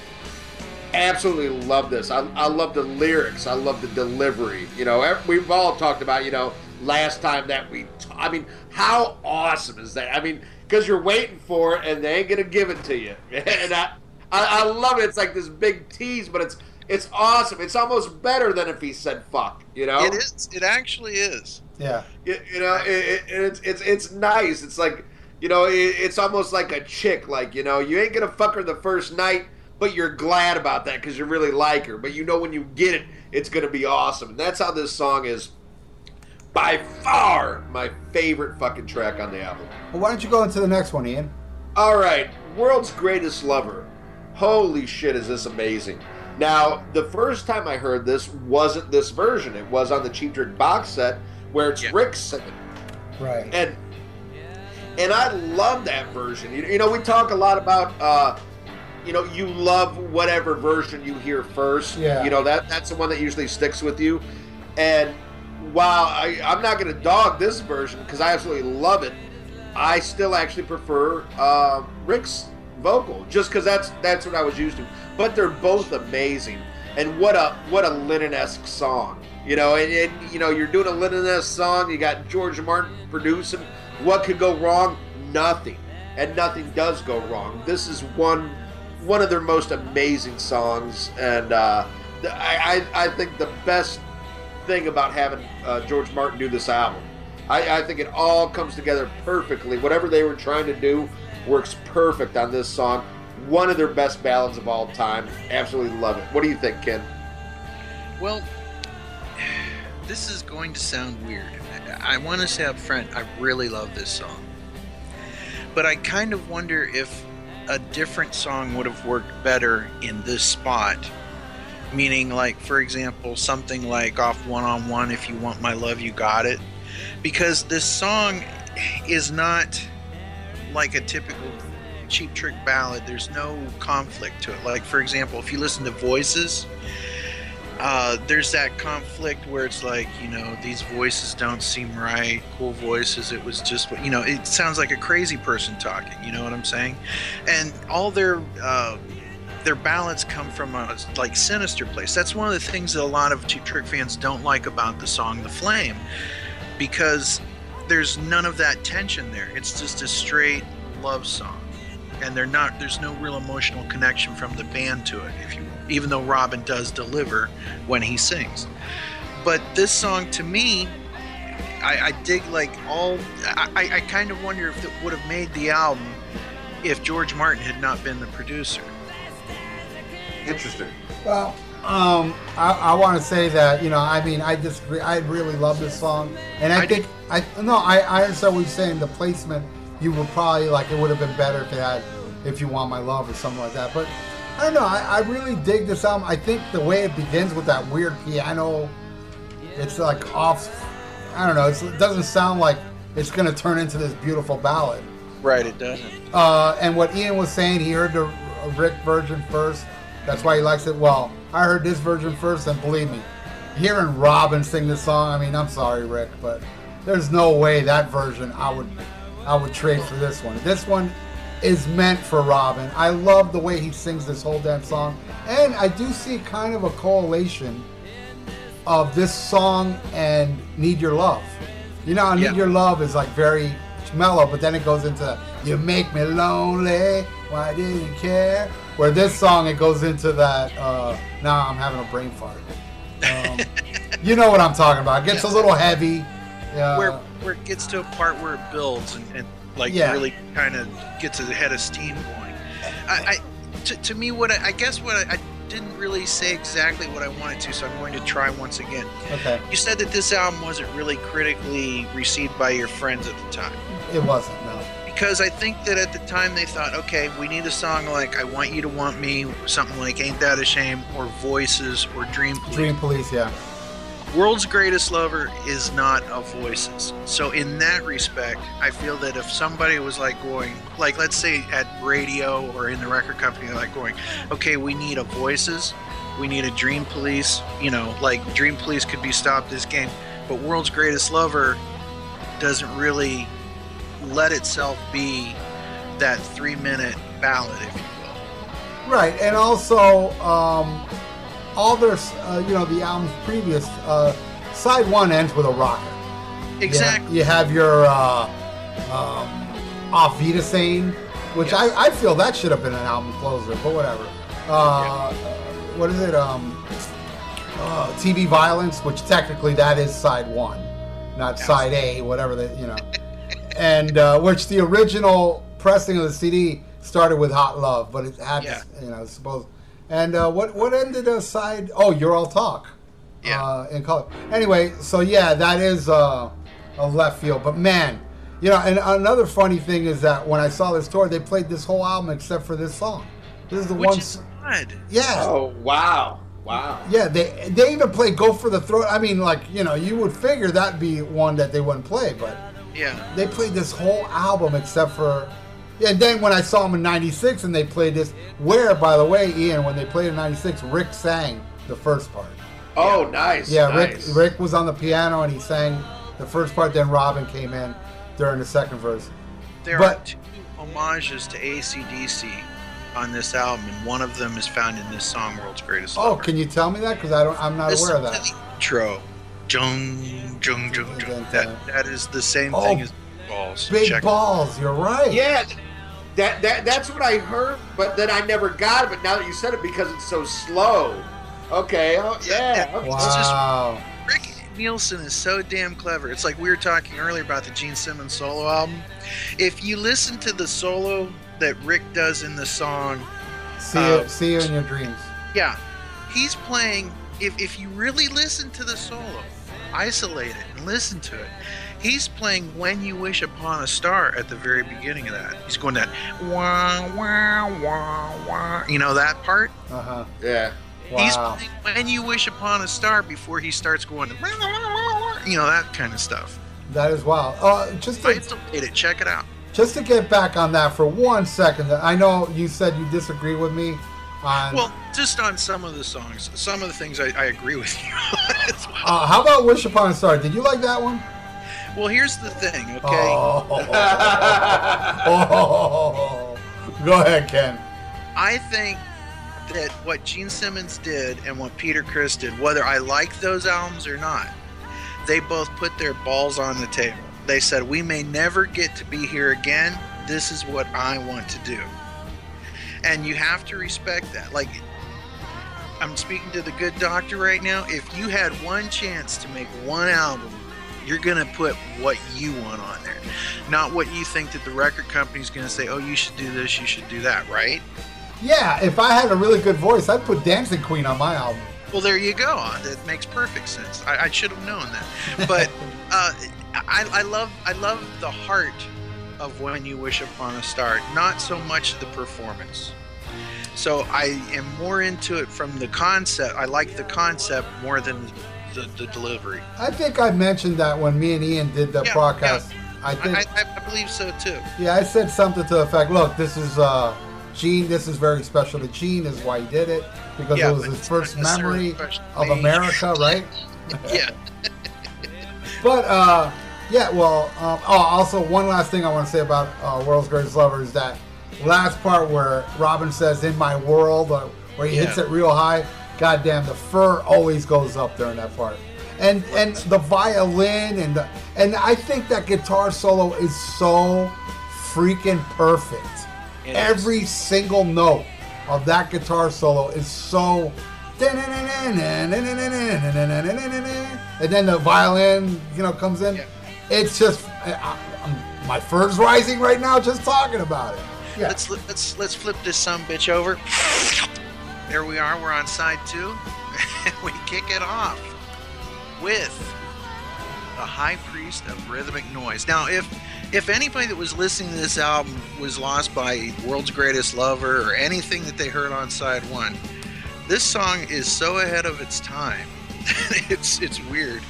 Absolutely love this. I, I love the lyrics. I love the delivery. You know, we've all talked about, you know, last time that we... T- I mean, how awesome is that? I mean, because you're waiting for it and they ain't going to give it to you. And I, I, I love it. It's like this big tease, but it's it's awesome. It's almost better than if he said fuck, you know? It is. It actually is. Yeah. You, you know, it, it, it's it's it's nice. It's like, you know, it, it's almost like a chick. Like, you know, you ain't going to fuck her the first night, but you're glad about that because you really like her. But you know when you get it, it's going to be awesome. And that's how this song is by far my favorite fucking track on the album. Well, why don't you go into the next one, Ian? All right. World's Greatest Lover. Holy shit, is this amazing. Now, the first time I heard this wasn't this version. It was on the Cheap Trick box set, where it's yeah. Rick singing. Right. And and I love that version. You, you know, we talk a lot about, uh, you know, you love whatever version you hear first. Yeah. You know, that that's the one that usually sticks with you. And while I, I'm not going to dog this version, because I absolutely love it, I still actually prefer uh, Rick's vocal, just because that's that's what I was used to. But they're both amazing. And what a what a Lennon-esque song. You know, and, and you know, you're doing a Lennon-esque song, you got George Martin producing. What could go wrong? Nothing. And nothing does go wrong. This is one one of their most amazing songs, and uh, I, I, I think the best thing about having uh, George Martin do this album, I, I think it all comes together perfectly. Whatever they were trying to do works perfect on this song. One of their best ballads of all time. Absolutely love it. What do you think, Ken? Well, this is going to sound weird. I want to say up front, I really love this song. But I kind of wonder if a different song would have worked better in this spot. Meaning, like, for example, something like off One on One, If You Want My Love, You Got It. Because this song is not like a typical Cheap Trick ballad. There's no conflict to it. Like, for example, if you listen to Voices... Uh, there's that conflict where it's like, you know, these voices don't seem right. Cool voices. It was just, you know, it sounds like a crazy person talking. You know what I'm saying? And all their uh, their ballads come from a like sinister place. That's one of the things that a lot of Cheap Trick fans don't like about the song "The Flame," because there's none of that tension there. It's just a straight love song, and they're not. There's no real emotional connection from the band to it, if you will. Even though Robin does deliver when he sings. But this song, to me, I, I dig like all... I, I kind of wonder if it would have made the album if George Martin had not been the producer. Interesting. Well, um, I, I want to say that, you know, I mean, I disagree. I really love this song. And I, I think... I No, I, I understand what you're saying. The placement, you were probably like, it would have been better if it had If You Want My Love or something like that. But... I don't know. I, I really dig this album. I think the way it begins with that weird piano, it's like off. I don't know. It's, it doesn't sound like it's going to turn into this beautiful ballad. Right, it doesn't. Uh, and what Ian was saying, he heard the Rick version first. That's why he likes it. Well, I heard this version first, and believe me, hearing Robin sing this song, I mean, I'm sorry, Rick, but there's no way that version I would, I would trade for this one. This one is meant for Robin. I love the way he sings this whole damn song. And I do see kind of a correlation of this song and Need Your Love. You know, Need yeah. Your Love is like very mellow, but then it goes into You Make Me Lonely, Why Do You Care? Where this song, it goes into that, uh, nah, I'm having a brain fart. Um, you know what I'm talking about. It gets yeah. a little heavy. Uh, where, where it gets to a part where it builds and... and Like yeah. really kind of gets a head of steam going. I, I to, to me, what I, I guess what I, I didn't really say exactly what I wanted to, so I'm going to try once again. Okay. You said that this album wasn't really critically received by your friends at the time. It wasn't, no. Because I think that at the time they thought, okay, we need a song like I Want You to Want Me, something like Ain't That a Shame, or Voices, or Dream Police. Dream Police, yeah. World's Greatest Lover is not a Voices. So in that respect, I feel that if somebody was like going, like let's say at radio or in the record company, like going, okay, we need a Voices, we need a Dream Police, you know, like Dream Police could be stopped this game, but World's Greatest Lover doesn't really let itself be that three-minute ballad, if you will. Right, and also... Um... all their, uh, you know, the album's previous, uh, side one ends with a rocker. Exactly. You have, you have your uh, um, Auf Wiedersehen, which yes. I, I feel that should have been an album closer, but whatever. Uh, yeah. What is it? Um, uh, T V Violence, which technically that is side one, not yes. side A, whatever, the, you know. And uh, which the original pressing of the C D started with Hot Love, but it had, yeah. you know, supposed... And uh, what what ended aside? Oh, You're All Talk, yeah. Uh, in color. Anyway, so yeah, that is uh, a left field. But man, you know, and another funny thing is that when I saw this tour, they played this whole album except for this song. This is the Which one. Is odd. Yeah. Oh wow, wow. Yeah, they they even played "Go for the Throat." I mean, like you know, you would figure that'd be one that they wouldn't play, but yeah, they played this whole album except for. And then when I saw them in ninety-six and they played this, where, by the way, Ian, when they played in ninety-six, Rick sang the first part. Oh, yeah. nice. Yeah, nice. Rick, Rick was on the piano and he sang the first part, then Robin came in during the second verse. There but, are two homages to A C D C on this album, and one of them is found in this song, World's Greatest Lover. Oh, can you tell me that? Because I'm not Listen aware of that. To the intro. Jung, jung, jung, jung. That, that is the same oh, thing as Balls. Big Check Balls, it. You're right. Yeah. That that that's what I heard, but then I never got it. But now that you said it, because it's so slow. Okay. Oh, yeah. yeah. Okay. Wow. It's just, Rick Nielsen is so damn clever. It's like we were talking earlier about the Gene Simmons solo album. If you listen to the solo that Rick does in the song, see you, um, see you in your dreams. Yeah, he's playing. If if you really listen to the solo, isolate it and listen to it. He's playing When You Wish Upon a Star at the very beginning of that. He's going that wah, wah, wah, wah. You know that part? Uh-huh. Yeah. Wow. He's playing When You Wish Upon a Star before he starts going, wah, wah, wah, wah, you know, that kind of stuff. That is wild. Uh, just to, Isolate it. Check it out. Just to get back on that for one second, I know you said you disagree with me. On, well, just on some of the songs. Some of the things I, I agree with you on. Well. uh, how about Wish Upon a Star? Did you like that one? Well, here's the thing, okay? Oh, oh, oh, oh, oh. Go ahead, Ken. I think that what Gene Simmons did and what Peter Criss did, whether I like those albums or not, they both put their balls on the table. They said, we may never get to be here again. This is what I want to do. And you have to respect that. Like, I'm speaking to the good doctor right now. If you had one chance to make one album, you're going to put what you want on there, not what you think that the record company's going to say, oh, you should do this, you should do that, right? Yeah, if I had a really good voice, I'd put Dancing Queen on my album. Well, there you go. That makes perfect sense. I, I should have known that. But uh, I, I love I love the heart of When You Wish Upon a Star, not so much the performance. So I am more into it from the concept. I like the concept more than The, the delivery. I think I mentioned that when me and Ian did the yeah, podcast. Yeah. I think I, I believe so too. Yeah, I said something to the effect, look, this is uh, Gene, this is very special to Gene, is why he did it, because yeah, it was his first memory of America, right? Yeah. But, uh, yeah, well, um, oh, also one last thing I want to say about uh, World's Greatest Lover is that last part where Robin says, in my world, uh, where he yeah. hits it real high. God damn, the fur always goes up during that part. And and the violin and the, and I think that guitar solo is so freaking perfect. It Every is. single note of that guitar solo is so... And then the violin, you know, comes in. Yeah. It's just... I, I'm, my fur's rising right now just talking about it. Yeah. Let's, let's, let's flip this sumbitch over. There we are, we're on side two. We kick it off with the High Priest of Rhythmic Noise. Now, if if anybody that was listening to this album was lost by World's Greatest Lover or anything that they heard on side one, this song is so ahead of its time. it's it's weird.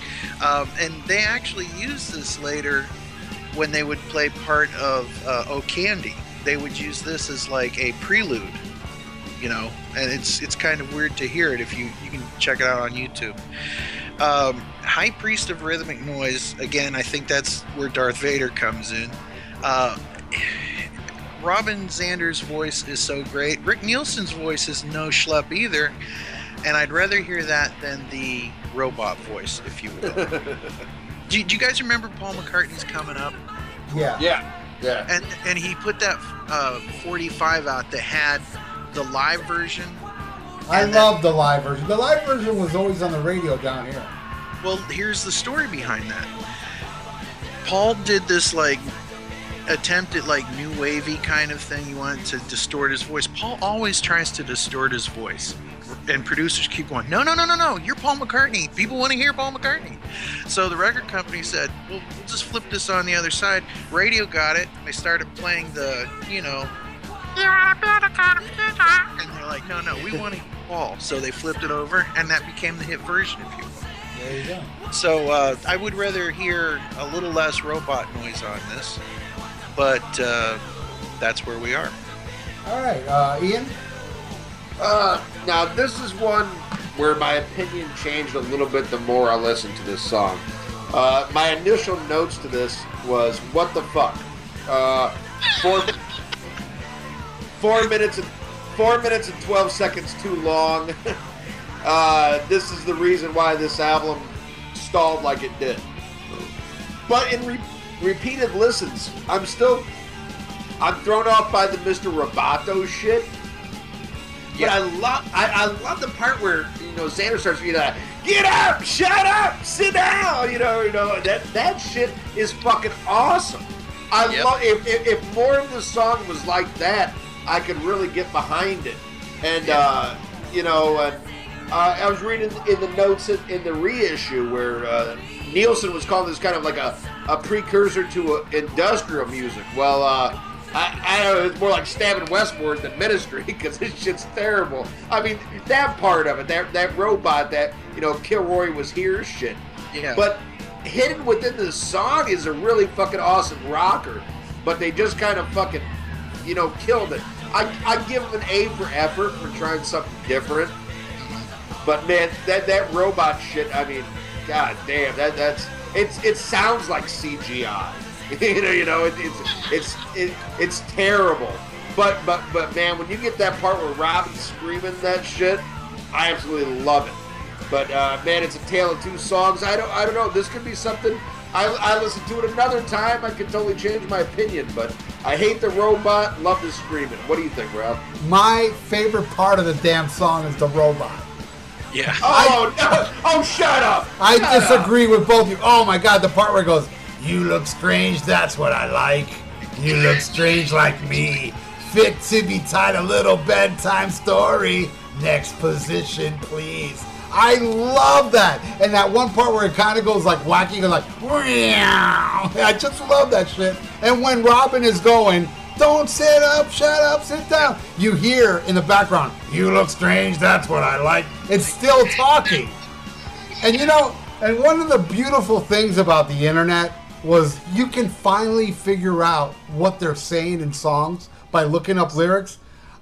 Um, and they actually used this later when they would play part of uh, Oh Candy. They would use this as like a prelude, you know, and it's it's kind of weird to hear it. If you, you can check it out on YouTube. Um, High Priest of Rhythmic Noise, again, I think that's where Darth Vader comes in. Uh, Robin Zander's voice is so great. Rick Nielsen's voice is no schlep either, and I'd rather hear that than the robot voice, if you will. do, do you guys remember Paul McCartney's Coming Up? Yeah. Yeah. Yeah. And and he put that uh, forty-five out that had the live version. I love the live version. The live version was always on the radio down here. Well, here's the story behind that. Paul did this like attempt at like new wavy kind of thing. He wanted to distort his voice. Paul always tries to distort his voice. And producers keep going, no, no, no, no, no, you're Paul McCartney. People want to hear Paul McCartney. So the record company said, well, we'll just flip this on the other side. Radio got it. They started playing the, you know, and they're like, no, no, we want to hear Paul. So they flipped it over, and that became the hit version, if you will. There you go. So uh, I would rather hear a little less robot noise on this, but uh, that's where we are. All right, uh, Ian? Uh, now, this is one where my opinion changed a little bit the more I listened to this song. Uh, my initial notes to this was, what the fuck? Uh, four, four, minutes and, four minutes and twelve seconds too long. uh, this is the reason why this album stalled like it did. But in re- repeated listens, I'm still... I'm thrown off by the Mister Roboto shit. But yeah. I love I, I love the part where, you know, Xander starts being like, get up, shut up, sit down, you know, you know, that that shit is fucking awesome. I yep. love if, if if more of the song was like that, I could really get behind it. And yeah. uh, you know, uh, uh, I was reading in the notes in, in the reissue where uh, Nielsen was calling this kind of like a, a precursor to a, industrial music. Well, uh I, I don't know, it's more like stabbing Westward than Ministry, because this shit's terrible. I mean, that part of it, that that robot, that, you know, Kilroy was here shit. Yeah. But hidden within the song is a really fucking awesome rocker, but they just kind of fucking, you know, killed it. I I give them an A for effort for trying something different. But man, that that robot shit, I mean, god damn, that that's it's it sounds like C G I. you know, you know, it, it's it's it, it's terrible. But but but man, when you get that part where Robin's screaming that shit, I absolutely love it. But uh, man, it's a tale of two songs. I don't I don't know. This could be something. I I listen to it another time. I could totally change my opinion. But I hate the robot. Love the screaming. What do you think, Ralph? My favorite part of the damn song is the robot. Yeah. Oh I, no! Oh shut up! I shut disagree up. with both of you. Oh my god, the part where it goes, you look strange, that's what I like. You look strange like me. Fit to be tied, a little bedtime story. Next position, please. I love that. And that one part where it kind of goes like wacky, goes like, meow. I just love that shit. And when Robin is going, don't sit up, shut up, sit down. You hear in the background, you look strange, that's what I like. It's still talking. And you know, and one of the beautiful things about the internet was you can finally figure out what they're saying in songs by looking up lyrics.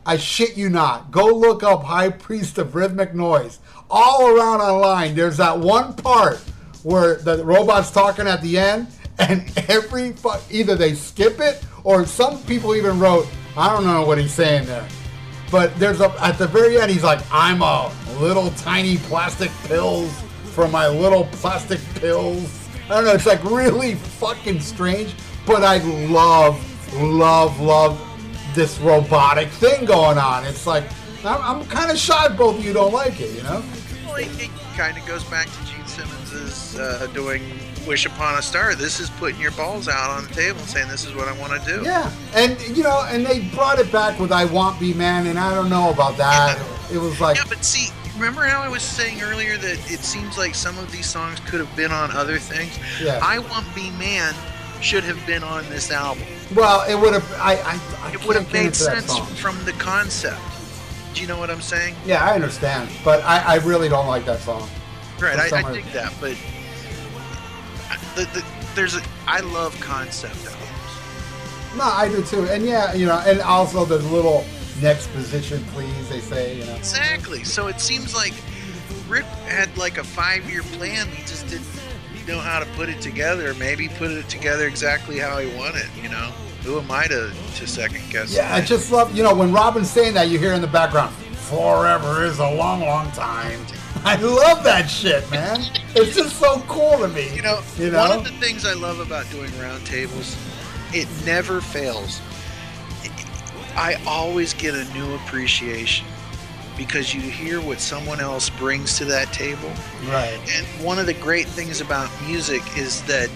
I shit you not. Go look up High Priest of Rhythmic Noise. All around online, there's that one part where the robot's talking at the end, and every fu- either they skip it, or some people even wrote, I don't know what he's saying there. But there's a, at the very end, he's like, I'm a little tiny plastic pills for my little plastic pills. I don't know, it's like really fucking strange, but I love, love, love this robotic thing going on. It's like, I'm, I'm kind of shocked both of you don't like it, you know? Well, it, it kind of goes back to Gene Simmons' uh, doing Wish Upon a Star. This is putting your balls out on the table and saying, this is what I want to do. Yeah, and you know, and they brought it back with I Want Be Man, and I don't know about that. It was like, yeah, but see, remember how I was saying earlier that it seems like some of these songs could have been on other things? Yeah. I Want Be Man should have been on this album. Well, it would have. I, I, I it would have made sense from the concept. Do you know what I'm saying? Yeah, I understand, but I, I really don't like that song. Right, I, I dig that, but the, the, there's a, I love concept albums. No, I do too, and yeah, you know, and also the little next position, please, they say, you know. Exactly. So it seems like Rick had like a five-year plan. He just didn't know how to put it together. Maybe put it together exactly how he wanted, you know. Who am I to, to second guess? Yeah, that? I just love, you know, when Robin's saying that, you hear in the background, forever is a long, long time. I love that shit, man. It's just so cool to me. You know, you know, one of the things I love about doing roundtables, it never fails. I always get a new appreciation because you hear what someone else brings to that table. Right. And one of the great things about music is that,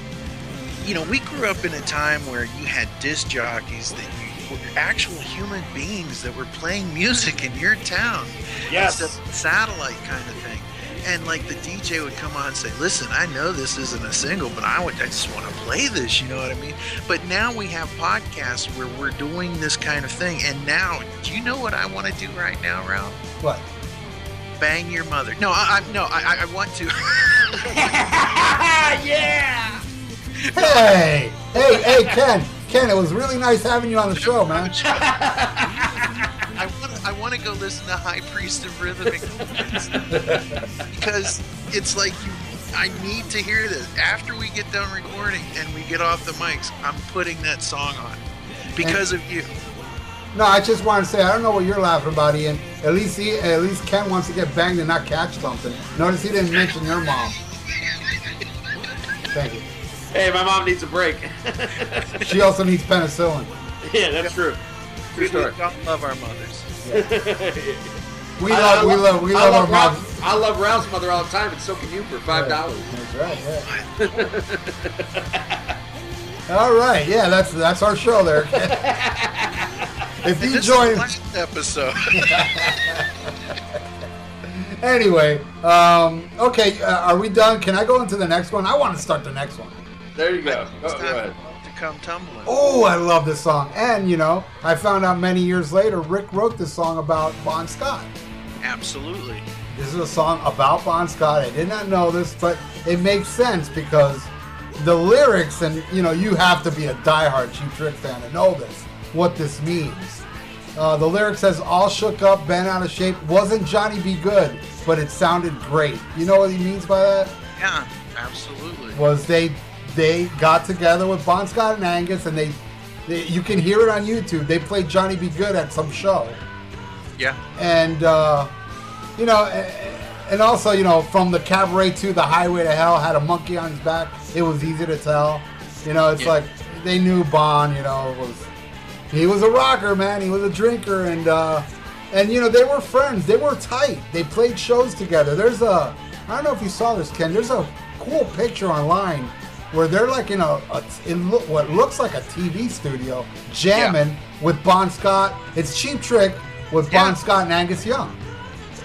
you know, we grew up in a time where you had disc jockeys that you, were actual human beings that were playing music in your town. Yes. It's a satellite kind of thing. And like the D J would come on and say, listen, I know this isn't a single, but I, would, I just want to play this. You know what I mean? But now we have podcasts where we're doing this kind of thing. And now, do you know what I want to do right now, Ralph? What? Bang your mother. No, I, I, no, I, I want to. Yeah. Hey, hey, hey, Ken, Ken, it was really nice having you on the show, man. I want to, I want to go listen to High Priest of Rhythm because it's like you, I need to hear this. After we get done recording and we get off the mics, I'm putting that song on because and, of you. No, I just want to say, I don't know what you're laughing about, Ian. At least, he, at least Ken wants to get banged and not catch something. Notice he didn't mention your mom. Thank you. Hey, my mom needs a break. She also needs penicillin. Yeah, that's true. True story. We don't love our mothers. Yeah. we, love, love, we love, we love, love our Ralph, mothers. I love Ralph's mother all the time, and so can you for five dollars. That's right. Yeah. All right. Yeah, that's that's our show there. If you join last episode. Anyway, um, okay, uh, are we done? Can I go into the next one? I want to start the next one. There you go. It's oh, time go ahead. To come tumbling. Oh, I love this song. And, you know, I found out many years later, Rick wrote this song about Bon Scott. Absolutely. This is a song about Bon Scott. I did not know this, but it makes sense because the lyrics, and, you know, you have to be a diehard Cheap Trick fan to know this, what this means. Uh, the lyric says, all shook up, bent out of shape. Wasn't Johnny B. Good, but it sounded great. You know what he means by that? Yeah, absolutely. Was they... They got together with Bon Scott and Angus, and they, they, you can hear it on YouTube. They played Johnny B. Good at some show. Yeah. And, uh, you know, and also, you know, from the cabaret to the highway to hell, had a monkey on his back. It was easy to tell. You know, it's yeah. like they knew Bon, you know, was he was a rocker, man. He was a drinker. And, uh, and you know, they were friends. They were tight. They played shows together. There's a, I don't know if you saw this, Ken. There's a cool picture online where they're like in a, a in lo- what looks like a T V studio jamming yeah. with Bon Scott. It's Cheap Trick with yeah. Bon Scott and Angus Young.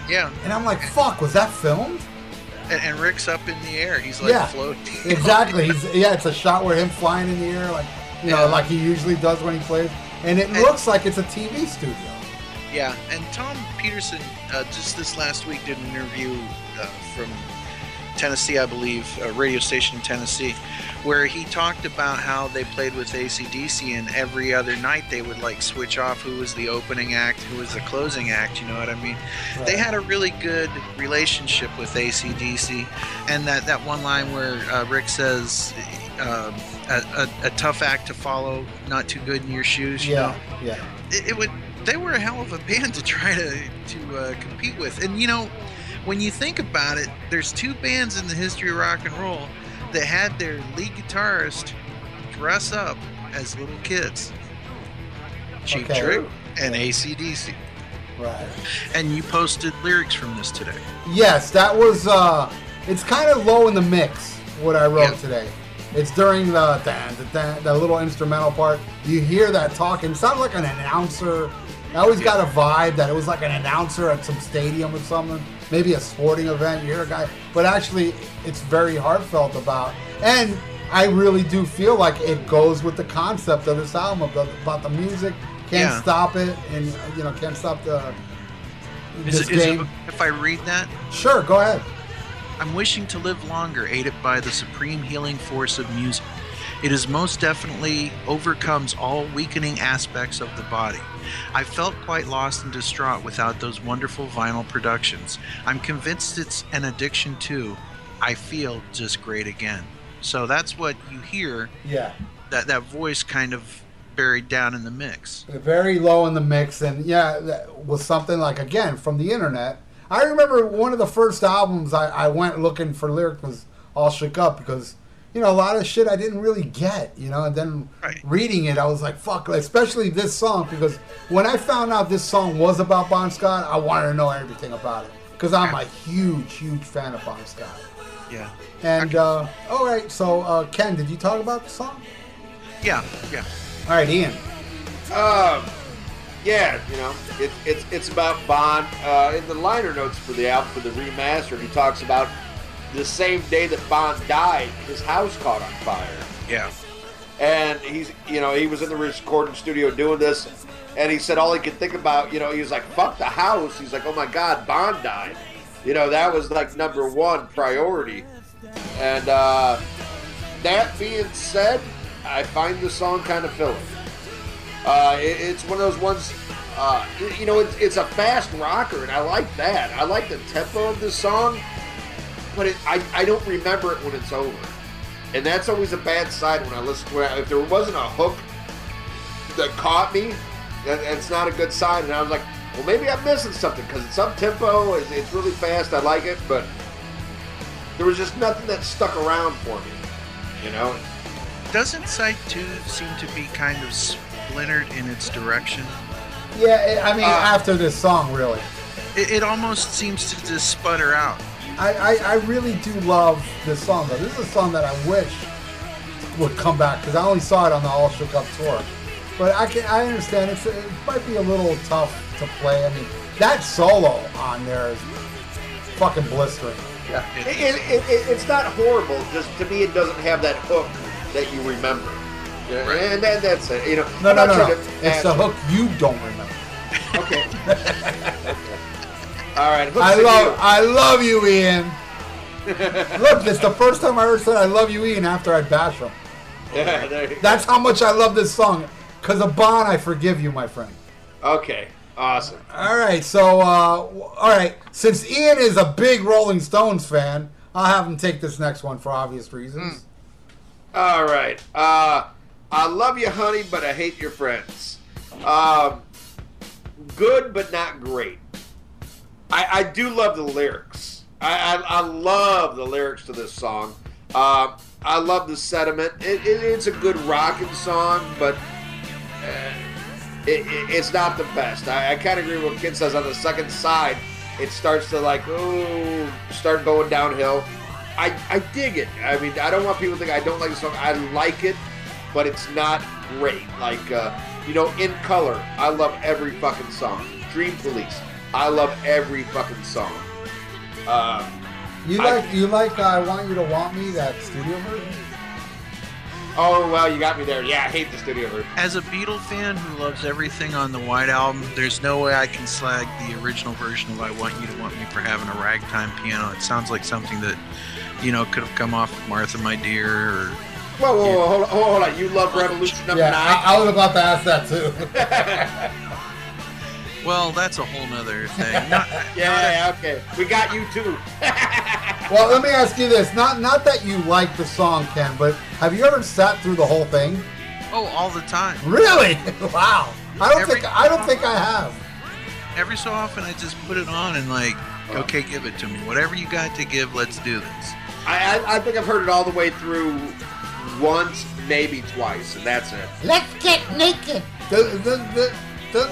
Yeah. And I'm like, fuck, was that filmed? And, and Rick's up in the air. He's like yeah. floating. Exactly. He's, yeah, it's a shot where him flying in the air, like you yeah. know, like he usually does when he plays. And it and, looks like it's a T V studio. Yeah. And Tom Petersson uh, just this last week did an interview uh, from Tennessee, I believe, a radio station in Tennessee, where he talked about how they played with A C D C, and every other night they would like switch off who was the opening act, who was the closing act, you know what I mean? Right. They had a really good relationship with A C D C, and that, that one line where uh, Rick says, uh, a, a, a tough act to follow, not too good in your shoes, you yeah, know? Yeah. It, it would, they were a hell of a band to try to, to uh, compete with, and you know, when you think about it, there's two bands in the history of rock and roll that had their lead guitarist dress up as little kids. Cheap okay. Trick and A C D C. Right. And you posted lyrics from this today. Yes, that was, uh, it's kind of low in the mix, what I wrote yep. today. It's during the, the, the, the little instrumental part. You hear that talking. It sounds like an announcer I always got a vibe that it was like an announcer at some stadium or something, maybe a sporting event. You hear a guy, but actually, it's very heartfelt about. And I really do feel like it goes with the concept of this album about the music. Can't yeah. stop it, and you know, can't stop the. This is it, game. Is it, if I read that, sure, go ahead. I'm wishing to live longer, aided by the supreme healing force of music. It is most definitely overcomes all weakening aspects of the body. I felt quite lost and distraught without those wonderful vinyl productions. I'm convinced it's an addiction too. I feel just great again. So that's what you hear. Yeah. That that voice kind of buried down in the mix. Very low in the mix, and yeah, that was something like, again, from the internet. I remember one of the first albums I, I went looking for lyrics was All Shook Up, because, you know, a lot of shit I didn't really get, you know, and then right. reading it, I was like, fuck, especially this song, because when I found out this song was about Bon Scott, I wanted to know everything about it, because I'm a huge, huge fan of Bon Scott. Yeah. And, uh, all right, so, uh, Ken, did you talk about the song? Yeah, yeah. All right, Ian. Uh... Yeah, you know, it, it's it's about Bon. Uh, in the liner notes for the album, for the remastered, he talks about the same day that Bon died, his house caught on fire. Yeah. And he's, you know, he was in the recording studio doing this, and he said all he could think about, you know, he was like, fuck the house. He's like, oh my God, Bon died. You know, that was like number one priority. And uh, that being said, I find the song kind of filling. Uh, it, it's one of those ones, uh, you know, it's, it's a fast rocker, and I like that. I like the tempo of this song, but it, I, I don't remember it when it's over. And that's always a bad side when I listen to it. If there wasn't a hook that caught me, that, that's not a good sign. And I was like, well, maybe I'm missing something, because it's up-tempo, it's, it's really fast, I like it, but there was just nothing that stuck around for me, you know? Doesn't side two seem to be kind of... splintered in its direction? Yeah, I mean, uh, after this song, really. It, it almost seems to just sputter out. I, I, I really do love this song, though. This is a song that I wish would come back, because I only saw it on the All Shook Up tour. But I can I understand it's, it might be a little tough to play. I mean, that solo on there is fucking blistering. Yeah. It, it, it, it's not horrible, just to me it doesn't have that hook that you remember. Yeah, right. And that, that's it. You know, no, no, no, no. It's the hook you don't remember. Okay. All right. I love, I love you, Ian. Look, it's the first time I ever said I love you, Ian, after I bash him. Yeah, there you that's go. How much I love this song. Because of Bon, I forgive you, my friend. Okay. Awesome. All right. So, uh, all right. Since Ian is a big Rolling Stones fan, I'll have him take this next one for obvious reasons. Mm. All right. Uh... I love you, honey, but I hate your friends. Um, good, but not great. I, I do love the lyrics. I, I, I love the lyrics to this song. Uh, I love the sentiment. It, it, it's a good rocking song, but uh, it, it, it's not the best. I, I kind of agree with what Ken says. On the second side, it starts to like, oh, start going downhill. I, I dig it. I mean, I don't want people to think I don't like the song. I like it. But it's not great. Like, uh, you know, In Color, I love every fucking song. Dream Police, I love every fucking song. Uh, you like, I, you like uh, I Want You to Want Me, that studio version? Oh, well, you got me there. Yeah, I hate the studio version. As a Beatle fan who loves everything on the White Album, there's no way I can slag the original version of I Want You to Want Me for having a ragtime piano. It sounds like something that, you know, could have come off of Martha, My Dear, or... Whoa, whoa, whoa, hold on, hold on. You love Revolution Number yeah, Nine? I, I was about to ask that, too. Well, that's a whole nother thing. Not, yeah, yeah, okay. We got you, too. Well, let me ask you this. Not not that you like the song, Ken, but have you ever sat through the whole thing? Oh, all the time. Really? Wow. I don't, every, think, I don't think I have. Every so often, I just put it on and, like, oh. Okay, give it to me. Whatever you got to give, let's do this. I, I, I think I've heard it all the way through... once, maybe twice, and that's it. Let's get naked. Doesn't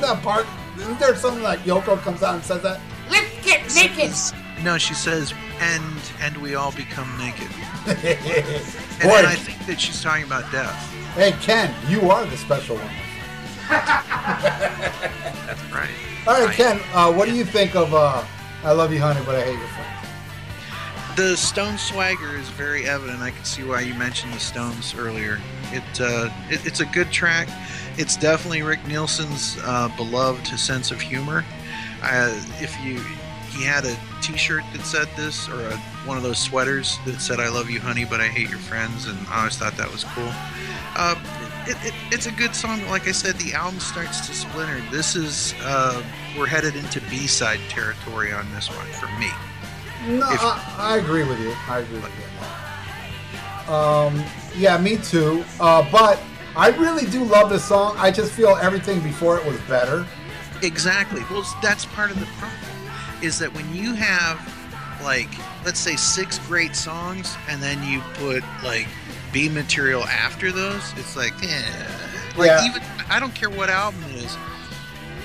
that part, isn't there something like Yoko comes out and says that? Let's get naked. No, she says, and and we all become naked. and, and I think that she's talking about death. Hey, Ken, you are the special one. That's All right, Ken, uh, what do you think of uh, I Love You, Honey, But I Hate Your Friends? The Stone swagger is very evident. I can see why you mentioned the Stones earlier. It, uh, it It's a good track. It's definitely Rick Nielsen's uh, beloved sense of humor. Uh, if you he had a t-shirt that said this, or a, one of those sweaters that said I Love You, Honey, But I Hate Your Friends, and I always thought that was cool. Uh, It, it, it's a good song. Like I said, the album starts to splinter. This is, uh, we're headed into B-side territory on this one for me. No, if, I, I agree with you. I agree with you. Um, yeah, me too. Uh, but I really do love this song. I just feel everything before it was better. Exactly. Well, that's part of the problem, is that when you have, like, let's say six great songs, and then you put, like, B material after those, it's like, eh. Like, yeah. Even I don't care what album it is,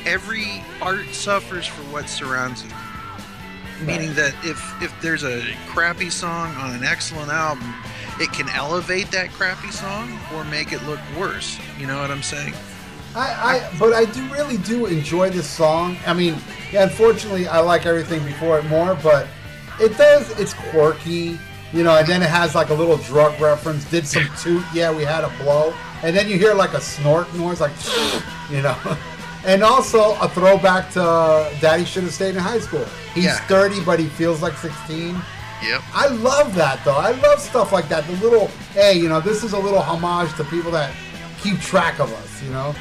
every art suffers for what surrounds it. Right. Meaning that if if there's a crappy song on an excellent album, it can elevate that crappy song or make it look worse. You know what I'm saying? I, I but I do really do enjoy this song. I mean, yeah, unfortunately, I like everything before it more, but it does. It's quirky. You know, and then it has like a little drug reference. Did some toot, yeah, we had a blow. And then you hear like a snort noise, like, you know. And also a throwback to Daddy Should Have Stayed in High School. He's yeah. thirty, but he feels like sixteen. Yep. I love that, though. I love stuff like that. The little, hey, you know, this is a little homage to people that keep track of us, you know.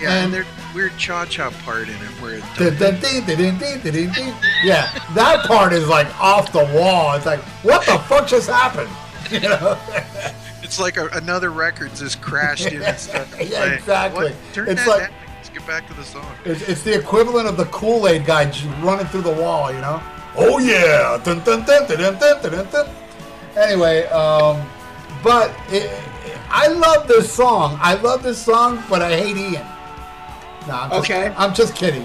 Yeah, and, and there's a weird cha-cha part in it where it's... yeah, that part is, like, off the wall. It's like, what the fuck just happened? You know? It's like a, another record just crashed in and stuff. Yeah, like, exactly. Turn it's that like, down. Let's get back to the song. It's, it's the equivalent of the Kool-Aid guy running through the wall, you know? Oh, yeah! Dun, dun, dun, dun, dun, dun, dun, dun. Anyway, um, but it, I love this song. I love this song, but I hate Ian. No, I'm just, okay. I'm just kidding.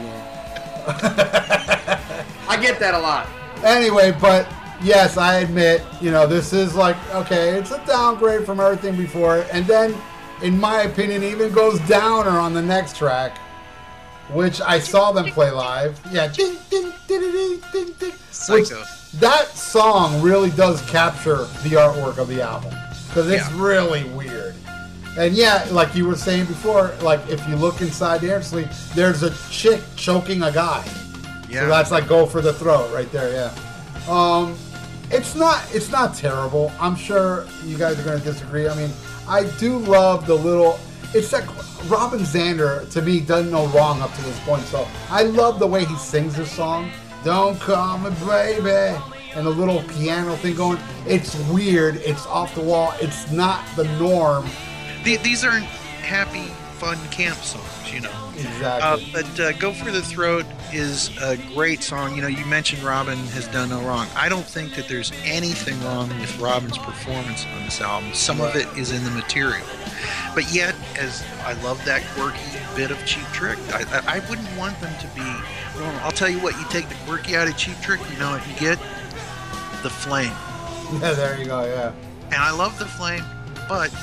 I get that a lot. Anyway, but yes, I admit, you know, this is like, okay, it's a downgrade from everything before it. And then, in my opinion, it even goes downer on the next track, which I saw them play live. Yeah. Ding, ding, ding, ding, ding, ding. Psycho. That song really does capture the artwork of the album. Because it's yeah. really weird. And yeah, like you were saying before, like if you look inside the sleeve, there's a chick choking a guy. Yeah. So that's like go for the throat right there. Yeah. Um, it's not it's not terrible. I'm sure you guys are going to disagree. I mean, I do love the little. It's like Robin Zander to me doesn't know wrong up to this point. So I love the way he sings this song. Don't call me baby. And the little piano thing going. It's weird. It's off the wall. It's not the norm. These aren't happy, fun camp songs, you know. Exactly. Uh, but uh, Go For The Throat is a great song. You know, you mentioned Robin has done no wrong. I don't think that there's anything wrong with Robin's performance on this album. Some right. of it is in the material. But yet, as I love that quirky bit of Cheap Trick, I, I wouldn't want them to be normal. I'll tell you what, you take the quirky out of Cheap Trick, you know what you get? The Flame. Yeah, there you go, yeah. And I love The Flame, but...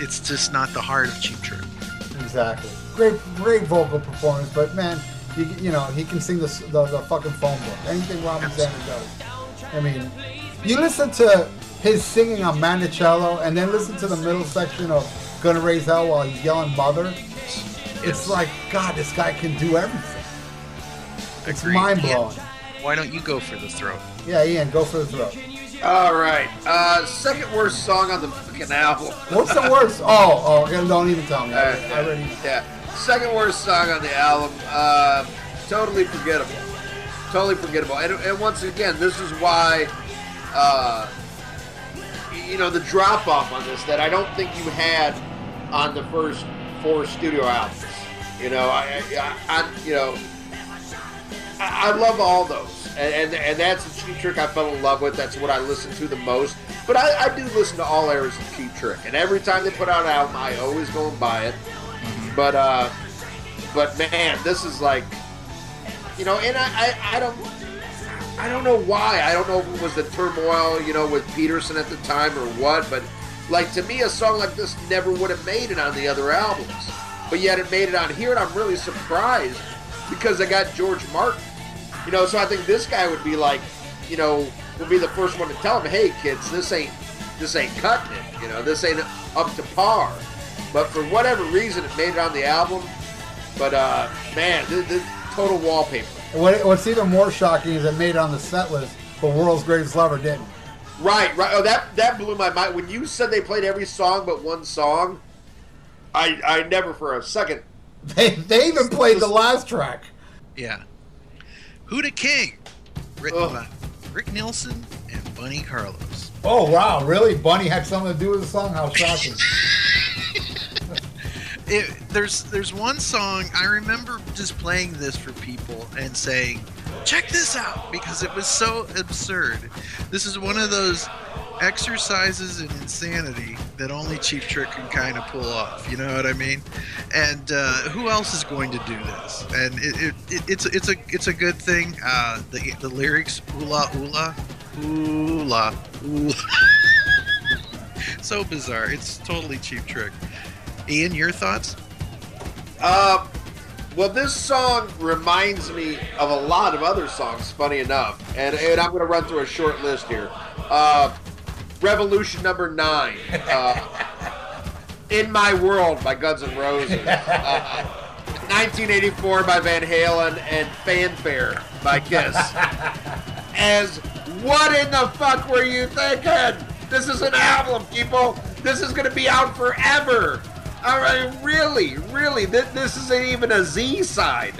it's just not the heart of Cheap Trick. Exactly. Great, great vocal performance, but man, you, you know he can sing the the, the fucking phone book. Anything Robin Zander does. I mean, you listen to his singing on Manicello, and then listen to the middle section of Gonna Raise Hell while he's yelling mother. It's like, God, this guy can do everything. It's Agreed. mind blowing. Ian, why don't you go for the throat? Yeah, Ian, go for the throat. All right. Uh, second worst song on the fucking album. What's the worst? Oh, oh, don't even tell me. I already, I already... Yeah. Second worst song on the album. Uh, totally forgettable. Totally forgettable. And, and once again, this is why, uh, you know, the drop off on this that I don't think you had on the first four studio albums. You know, I, I, I you know, I, I love all those. And, and and that's the Cheap Trick I fell in love with. That's what I listen to the most. But I, I do listen to all eras of Cheap Trick. And every time they put out an album, I always go and buy it. But, uh, but man, this is like, you know, and I, I, I don't I don't know why. I don't know if it was the turmoil, you know, with Peterson at the time or what. But, like, to me, a song like this never would have made it on the other albums. but yet it made it on here, and I'm really surprised because I got George Martin. You know, so I think this guy would be like, you know, would be the first one to tell him, hey, kids, this ain't this ain't cutting it. You know, this ain't up to par. But for whatever reason, it made it on the album. But, uh, man, this, this total wallpaper. What, what's even more shocking is it made it on the set list, but World's Greatest Lover didn't. Right, right. Oh, that that blew my mind. When you said they played every song but one song, I I never for a second. They they even played the last track. Yeah. Who the King? Written Ugh. by Rick Nielsen and Bun E. Carlos. Oh wow, really? Bun E had something to do with the song? How shocking. it, there's there's one song I remember just playing this for people and saying, check this out, because it was so absurd. This is one of those exercises in insanity that only Cheap Trick can kind of pull off. You know what I mean? And uh, who else is going to do this? And it, it, it, it's it's a it's a good thing. Uh, the the lyrics, oola oola, oola oola. So bizarre. It's totally Cheap Trick. Ian, your thoughts? Uh. Well, this song reminds me of a lot of other songs, funny enough. And, and I'm going to run through a short list here. Uh, Revolution number nine. Uh, In My World by Guns N' Roses. Uh, nineteen eighty-four by Van Halen and Fanfare by Kiss. As what in the fuck were you thinking? This is an album, people. This is going to be out forever. All right, really, really, this, this isn't even a Z side.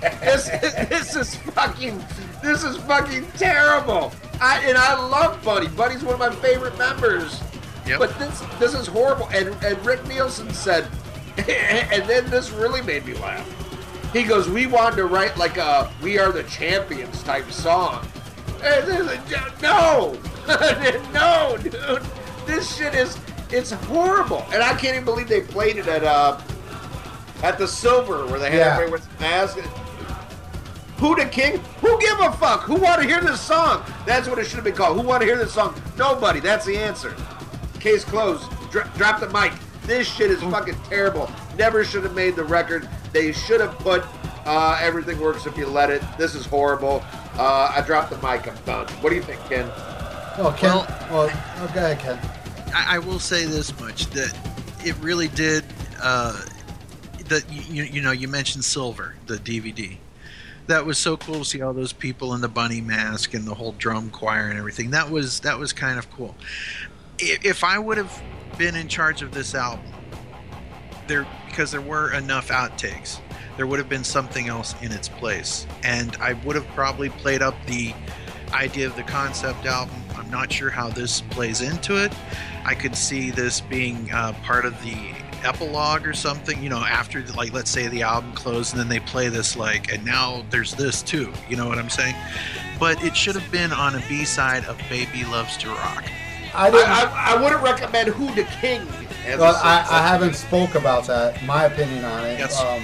This, this is fucking, this is fucking terrible. I and I love Buddy. Buddy's one of my favorite members. Yep. But this, this is horrible. And and Rick Nielsen said, and then this really made me laugh. He goes, "We wanted to write like a We Are the Champions type song." And like, no, no, dude, this shit is. It's horrible, and I can't even believe they played it at uh, at the Silver where they had yeah. everybody with masks. Who the King? Who give a fuck? Who want to hear this song? That's what it should have been called. Who want to hear this song? Nobody. That's the answer. Case closed. Dr- drop the mic. This shit is fucking terrible. Never should have made the record. They should have put uh, Everything Works If You Let It. This is horrible. Uh, I dropped the mic. I'm done. What do you think, Ken? Oh, Ken. Well, well okay, Ken. I will say this much, that it really did, uh, that, you, you know, you mentioned Silver, the D V D. That was so cool to see all those people in the bunny mask and the whole drum choir and everything. That was that was kind of cool. If I would have been in charge of this album, there because there were enough outtakes, there would have been something else in its place. And I would have probably played up the idea of the concept album. I'm not sure how this plays into it. I could see this being uh, part of the epilogue or something, you know, after, the, like, let's say the album closed and then they play this, like, and now there's this too. You know what I'm saying? But it should have been on a B-side of Baby Loves to Rock. I I, I, I wouldn't recommend Who the King. Well, I, I haven't spoke about that. My opinion on it yes. um,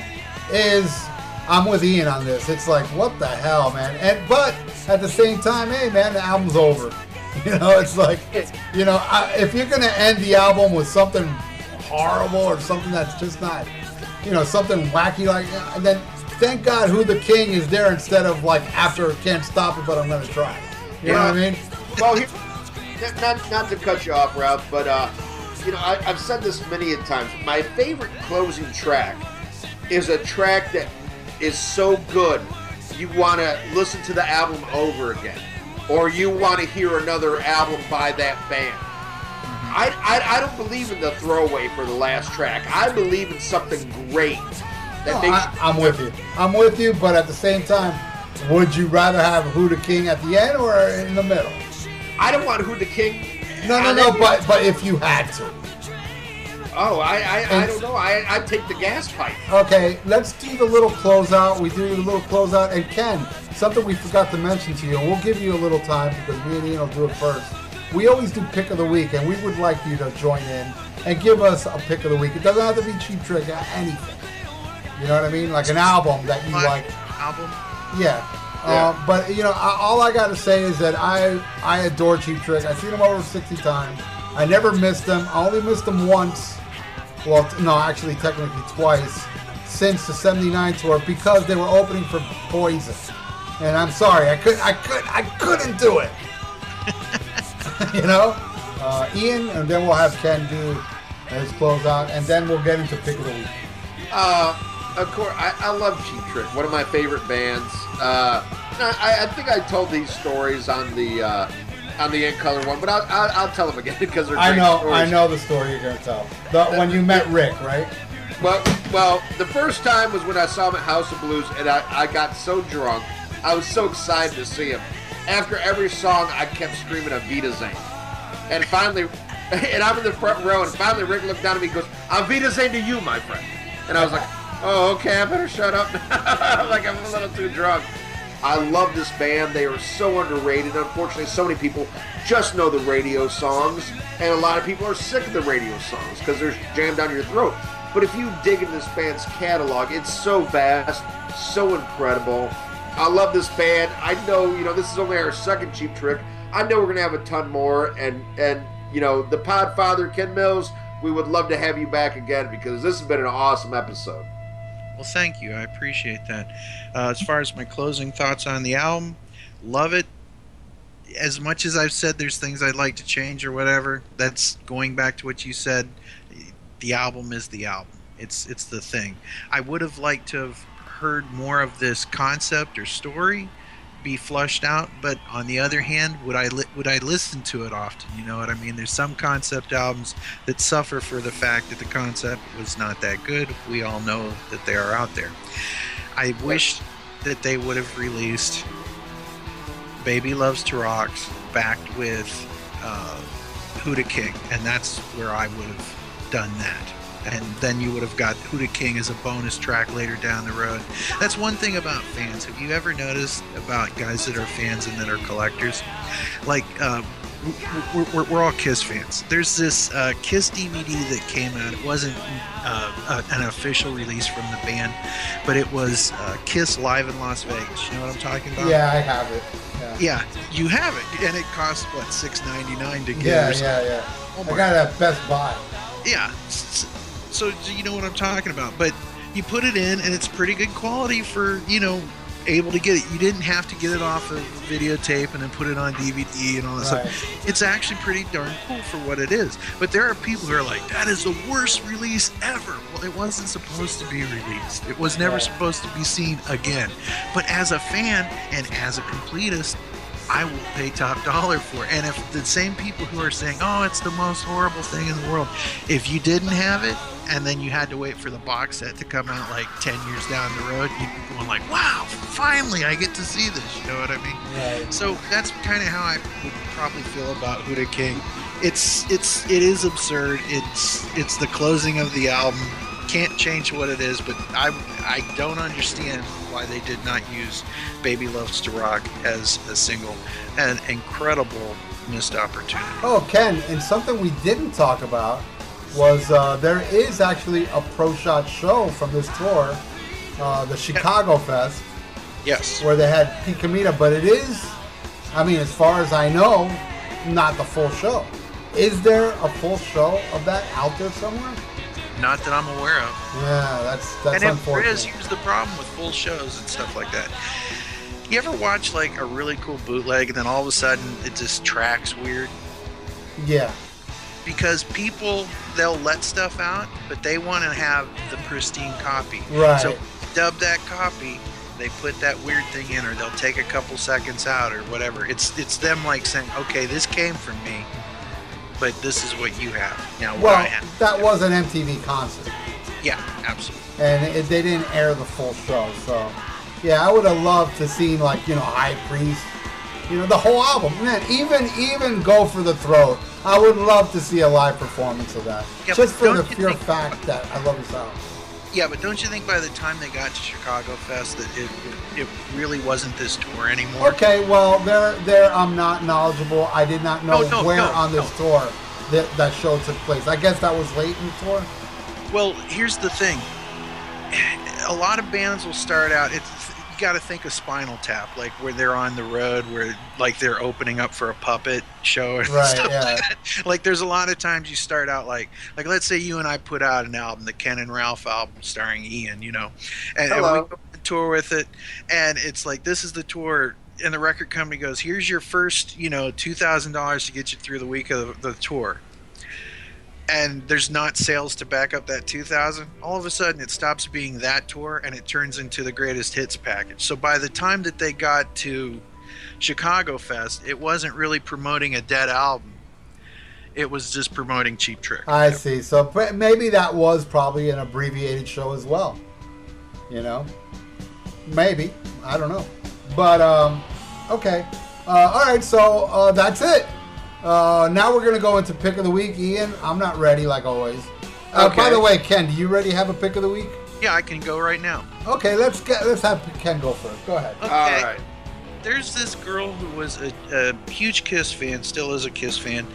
is... I'm with Ian on this. It's like, what the hell, man? And but at the same time, hey, man, the album's over. You know, it's like, you know, I, if you're gonna end the album with something horrible or something that's just not, you know, something wacky like, and then thank God Who the King is there instead of like after Can't Stop It, But I'm Gonna Try. You yeah. know what I mean? Well, he, not not to cut you off, Ralph, but uh, you know, I, I've said this many a times. My favorite closing track is a track that is so good you want to listen to the album over again, or you want to hear another album by that band. I, I I don't believe in the throwaway for the last track. I believe in something great. That no, makes I, I'm with you. I'm with you, but at the same time, would you rather have Who the King at the end or in the middle? I don't want Who the King. No, no, no, but but if you had to. Oh, I I, I don't know. I I take the gas pipe. Okay, let's do the little closeout. We do the little closeout. And Ken, something we forgot to mention to you, and we'll give you a little time because me and Ian will do it first. We always do Pick of the Week, and we would like you to join in and give us a Pick of the Week. It doesn't have to be Cheap Trick, anything. You know what I mean? Like an album that you My like. Album? Yeah. yeah. Uh, but, you know, I, all I got to say is that I, I adore Cheap Trick. I've seen them over sixty times. I never missed them. I only missed them once. well, no, actually technically twice, since the seventy-nine tour, because they were opening for Poison. And I'm sorry, I could, I could, I couldn't do it. You know, uh, Ian, and then we'll have Ken do his closeout, and then we'll get into pick of the week. Uh, of course, I, I love Cheap Trick, one of my favorite bands. Uh, I, I think I told these stories on the uh, on the In Color one, but I'll, I'll, I'll tell them again because they're great. I know, stories. I know the story you're gonna tell. The, the, when you met Rick, right? Well, well, the first time was when I saw him at House of Blues, and I, I got so drunk. I was so excited to see him. After every song, I kept screaming Avita Zane. And finally, and I'm in the front row, and finally Rick looked down at me and goes, Avita Zane to you, my friend. And I was like, oh, okay, I better shut up. I'm like, I'm a little too drunk. I love this band. They are so underrated. Unfortunately, so many people just know the radio songs, and a lot of people are sick of the radio songs because they're jammed down your throat. But if you dig into this band's catalog, it's so vast, so incredible. I love this band. I know, you know, this is only our second Cheap Trick. I know we're going to have a ton more. And, and you know, the Podfather, Ken Mills, we would love to have you back again because this has been an awesome episode. Well, thank you. I appreciate that. Uh, as far as my closing thoughts on the album, love it. As much as I've said there's things I'd like to change or whatever, that's going back to what you said. The album is the album. It's, it's the thing. I would have liked to have heard more of this concept or story be flushed out, but on the other hand, would I li would I listen to it often? You know what I mean? There's some concept albums that suffer for the fact that the concept was not that good. We all know that they are out there. I wish that they would have released Baby Loves to Rock's backed with uh, Huda King, and that's where I would have done that. And then you would have got Huda King as a bonus track later down the road. That's one thing about fans. Have you ever noticed about guys that are fans and that are collectors? Like, uh, we're, we're, we're all Kiss fans. There's this uh, Kiss D V D that came out. It wasn't uh, a, an official release from the band, but it was uh, Kiss Live in Las Vegas. You know what I'm talking about? Yeah, I have it. Yeah, yeah, you have it. And it costs, what, six ninety-nine to get? Yeah, yeah, yeah. Oh, I got that Best Buy. Yeah. So you know what I'm talking about, but you put it in and it's pretty good quality for, you know, able to get it. You didn't have to get it off of videotape and then put it on D V D and all that right. stuff. It's actually pretty darn cool for what it is. But there are people who are like, that is the worst release ever. Well, it wasn't supposed to be released. It was never right. supposed to be seen again. But as a fan and as a completist, I will pay top dollar for it. And if the same people who are saying, oh, it's the most horrible thing in the world, if you didn't have it and then you had to wait for the box set to come out like ten years down the road, you'd be going like, wow, finally I get to see this. You know what I mean? Right. So that's kind of how I would probably feel about Huda King. It's, it's, it is absurd. It's, it's the closing of the album. Can't change what it is, but I, I don't understand why they did not use Baby Loves to Rock as a single. An incredible missed opportunity. Oh, Ken, and something we didn't talk about was uh, there is actually a Pro Shot show from this tour, uh, the Chicago yeah. Fest. Yes. Where they had Pete Comita, but it is, I mean, as far as I know, not the full show. Is there a full show of that out there somewhere? Not that I'm aware of. Yeah, that's, that's and unfortunate. And here's the problem with full shows and stuff like that. You ever watch like a really cool bootleg and then all of a sudden it just tracks weird? Yeah. Because people, they'll let stuff out, but they want to have the pristine copy. Right. So dub that copy, they put that weird thing in, or they'll take a couple seconds out or whatever. It's, it's them like saying, okay, this came from me, but this is what you have now. Well, have that was an M T V concert. Yeah, absolutely. And it, they didn't air the full show, so yeah, I would have loved to see like you know High Priest, you know the whole album. Man, even even Go for the Throat. I would love to see a live performance of that, yeah, just for the pure fact that I love this album. Yeah, but don't you think by the time they got to Chicago Fest that it it really wasn't this tour anymore? Okay, well, there, there I'm not knowledgeable. I did not know no, no, where no, on this no. tour that, that show took place. I guess that was late in the tour? Well, here's the thing. A lot of bands will start out, it's, got to think of Spinal Tap, like where they're on the road, where like they're opening up for a puppet show and right, stuff yeah. like that. Like there's a lot of times you start out like, like let's say you and I put out an album, the Ken and Ralph album starring Ian, you know, and, and we go on tour with it, and it's like this is the tour. And the record company goes, here's your first, you know, two thousand dollars to get you through the week of the tour. And there's not sales to back up that two thousand dollars. All of a sudden, it stops being that tour, and it turns into the greatest hits package. So by the time that they got to Chicago Fest, it wasn't really promoting a dead album. It was just promoting Cheap Trick. I see. So maybe that was probably an abbreviated show as well. You know? Maybe. I don't know. But, um, okay. Uh, all right, so uh, that's it. Uh, now we're going to go into Pick of the Week. Ian, I'm not ready like always. Uh, okay. By the way, Ken, do you already have a Pick of the Week? Yeah, I can go right now. Okay, let's get, let's have Ken go first. Go ahead. Okay. All right. There's this girl who was a, a huge KISS fan, still is a KISS fan,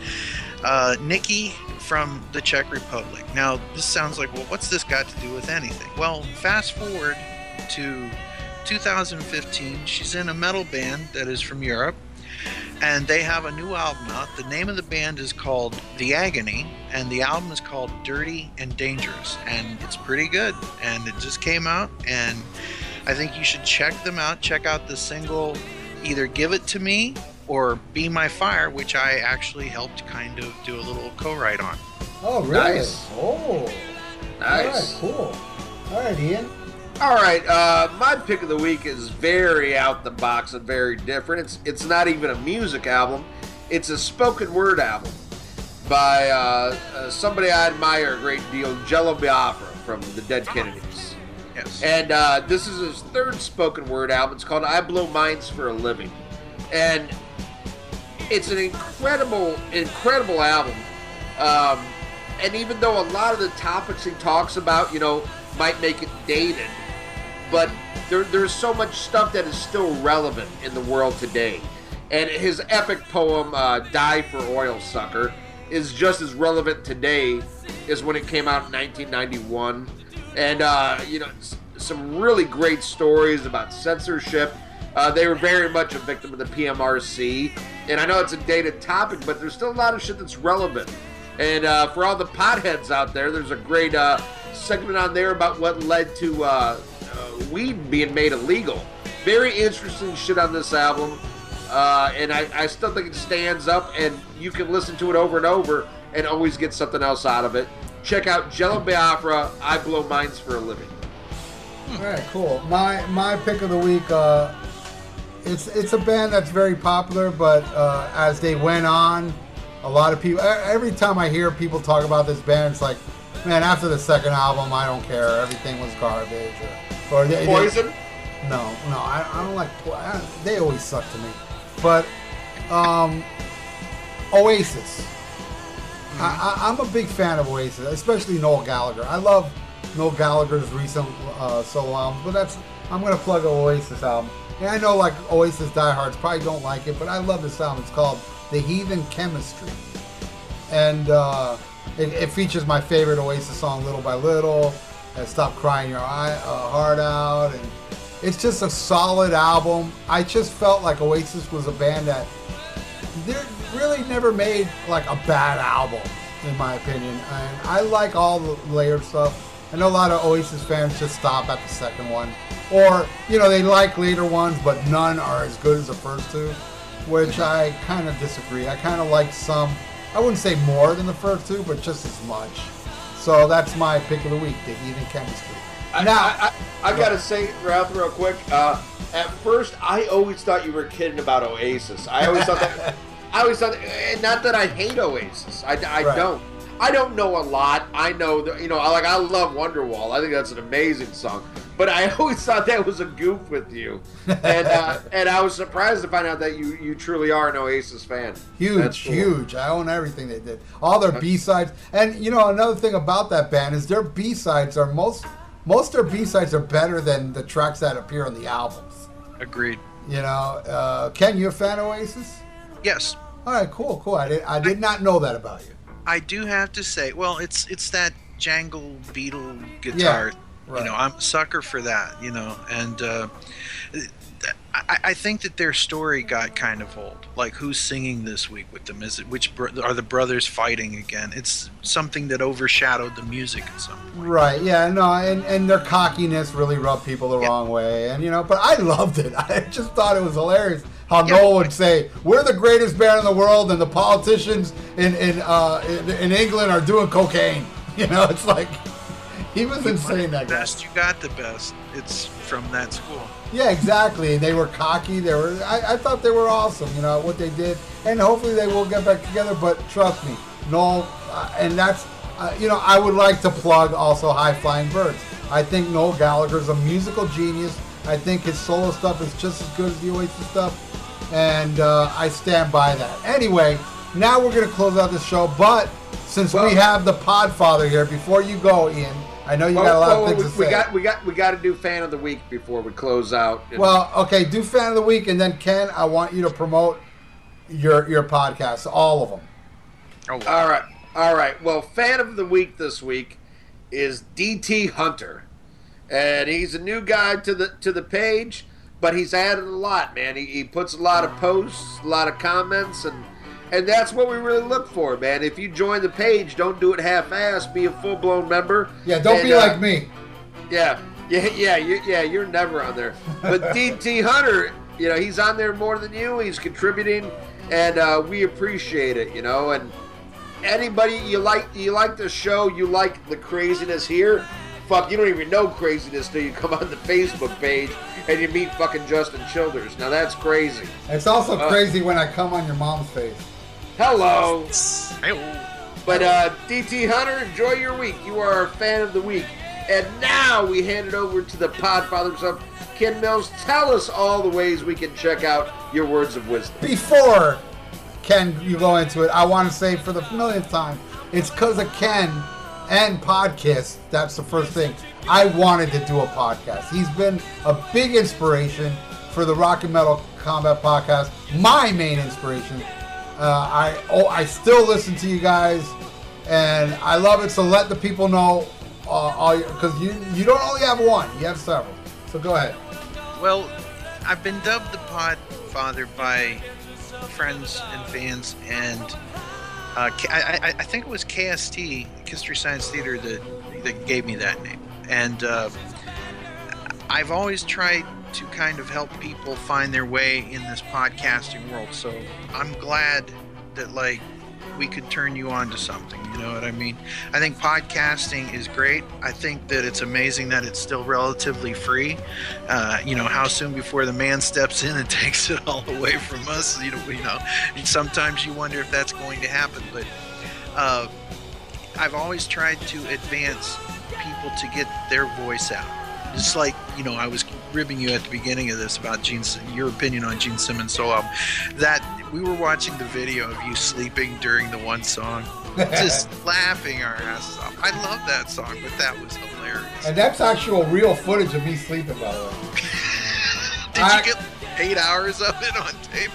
uh, Nikki from the Czech Republic. Now, this sounds like, well, what's this got to do with anything? Well, fast forward to two thousand fifteen, she's in a metal band that is from Europe, and they have a new album out. The name of the band is called The Agony, and the album is called Dirty and Dangerous, and it's pretty good, and it just came out, and I think you should check them out. Check out the single either Give It To Me or Be My Fire, which I actually helped kind of do a little co-write on. Oh, really? Nice. Oh, nice. All right, cool. All right, Ian. All right, uh, my pick of the week is very out the box and very different. It's it's not even a music album. It's a spoken word album by uh, uh, somebody I admire a great deal, Jello Biafra from the Dead Kennedys. Yes. And uh, this is his third spoken word album. It's called I Blow Minds for a Living. And it's an incredible, incredible album. Um, and even though a lot of the topics he talks about, you know, might make it dated, but there, there's so much stuff that is still relevant in the world today. And his epic poem, uh, Die for Oil Sucker, is just as relevant today as when it came out in nineteen ninety-one. And, uh, you know, some really great stories about censorship. Uh, they were very much a victim of the P M R C. And I know it's a dated topic, but there's still a lot of shit that's relevant. And uh, for all the potheads out there, there's a great uh, segment on there about what led to uh, uh, weed being made illegal. Very interesting shit on this album, uh, and I, I still think it stands up, and you can listen to it over and over and always get something else out of it. Check out Jello Biafra, I Blow Minds for a Living. All right, cool. My my pick of the week, uh, it's, it's a band that's very popular, but uh, as they went on, a lot of people, every time I hear people talk about this band, it's like, man, after the second album, I don't care. Everything was garbage. Or, or they, Poison? They, no, no, I, I don't like, I don't, they always suck to me. But um, Oasis. Mm-hmm. I, I, I'm a big fan of Oasis, especially Noel Gallagher. I love Noel Gallagher's recent uh, solo albums, but that's, I'm going to plug an Oasis album. And I know like Oasis diehards probably don't like it, but I love this album. It's called The Heathen Chemistry, and uh, it, it features my favorite Oasis song, Little by Little, and Stop Crying Your Eye, uh, Heart Out, and it's just a solid album. I just felt like Oasis was a band that really never made like a bad album, in my opinion, and I like all the layered stuff. I know a lot of Oasis fans just stop at the second one, or, you know, they like later ones, but none are as good as the first two. Which I kind of disagree. I kind of like some, I wouldn't say more than the first two, but just as much. So that's my pick of the week, The Heathen Chemistry. I, now, I, I, I've got to say, Ralph, real quick, uh, at first, I always thought you were kidding about Oasis. I always thought that, I always thought, that, not that I hate Oasis. I, I right. don't. I don't know a lot. I know, that, you know, like I love Wonderwall. I think that's an amazing song. But I always thought that was a goof with you, and uh, and I was surprised to find out that you, you truly are an Oasis fan. Huge, That's cool. huge. I own everything they did, all their B-sides. And you know another thing about that band is their B-sides are most most of their B-sides are better than the tracks that appear on the albums. Agreed. You know, uh, Ken, you a fan of Oasis? Yes. All right, cool, cool. I did I did I, not know that about you. I do have to say, well, it's it's that jangle Beatle guitar. Yeah. Right. You know, I'm a sucker for that, you know, and uh, I, I think that their story got kind of old. Like, who's singing this week with them? Is it which bro- are the brothers fighting again? It's something that overshadowed the music at some point. Right? Yeah. No. And, and their cockiness really rubbed people the yeah. wrong way. And you know, but I loved it. I just thought it was hilarious how yeah. Noel would say, "We're the greatest band in the world," and the politicians in in uh, in, in England are doing cocaine. You know, it's like. He was insane, that guy. The best you got, the best. It's from that school. Yeah, exactly. They were cocky. They were. I, I thought they were awesome, you know, what they did. And hopefully they will get back together, but trust me, Noel, uh, and that's, uh, you know, I would like to plug also High Flying Birds. I think Noel Gallagher is a musical genius. I think his solo stuff is just as good as the Oasis stuff, and uh, I stand by that. Anyway, now we're going to close out this show, but since well, we have the Podfather here, before you go, Ian, I know you well, got a lot well, of things we, to say. We got, we got, we got to do Fan of the Week before we close out. Well, okay, do Fan of the Week, and then Ken, I want you to promote your your podcast, all of them. Oh, wow. All right, all right. Well, Fan of the Week this week is D T Hunter, and he's a new guy to the to the page, but he's added a lot, man. He he puts a lot of posts, a lot of comments, and and that's what we really look for, man. If you join the page, don't do it half-assed. Be a full-blown member. Yeah, don't and, be uh, like me. Yeah, yeah, yeah, yeah. You're never on there. But D T Hunter, you know, he's on there more than you. He's contributing, and uh, we appreciate it, you know. And anybody you like, you like the show, you like the craziness here. Fuck, you don't even know craziness till you come on the Facebook page and you meet fucking Justin Childers. Now that's crazy. It's also uh, crazy when I come on your mom's face. Hello. But uh, D T Hunter, enjoy your week. You are our Fan of the Week. And now we hand it over to the Podfather himself, Ken Mills. Tell us all the ways we can check out your words of wisdom. Before, Ken, you go into it, I want to say for the millionth time, it's because of Ken and Podkiss. That's the first thing. I wanted to do a podcast. He's been a big inspiration for the Rock and Metal Combat Podcast. My main inspiration. Uh, I oh, I still listen to you guys, and I love it. So let the people know, because uh, you you don't only have one, you have several. So go ahead. Well, I've been dubbed the Podfather by friends and fans, and uh, I, I think it was K S T, History Science Theater, that that gave me that name. And uh, I've always tried to kind of help people find their way in this podcasting world. So I'm glad that, like, we could turn you on to something. You know what I mean? I think podcasting is great. I think that it's amazing that it's still relatively free. Uh, you know, how soon before the man steps in and takes it all away from us, you know, you know, sometimes you wonder if that's going to happen. But uh, I've always tried to advance people to get their voice out. It's like, you know, I was ribbing you at the beginning of this about Gene, your opinion on Gene Simmons' solo album. That we were watching the video of you sleeping during the one song, just laughing our asses off. I love that song, but that was hilarious. And that's actual real footage of me sleeping, by the way. Did I, you get eight hours of it on tape?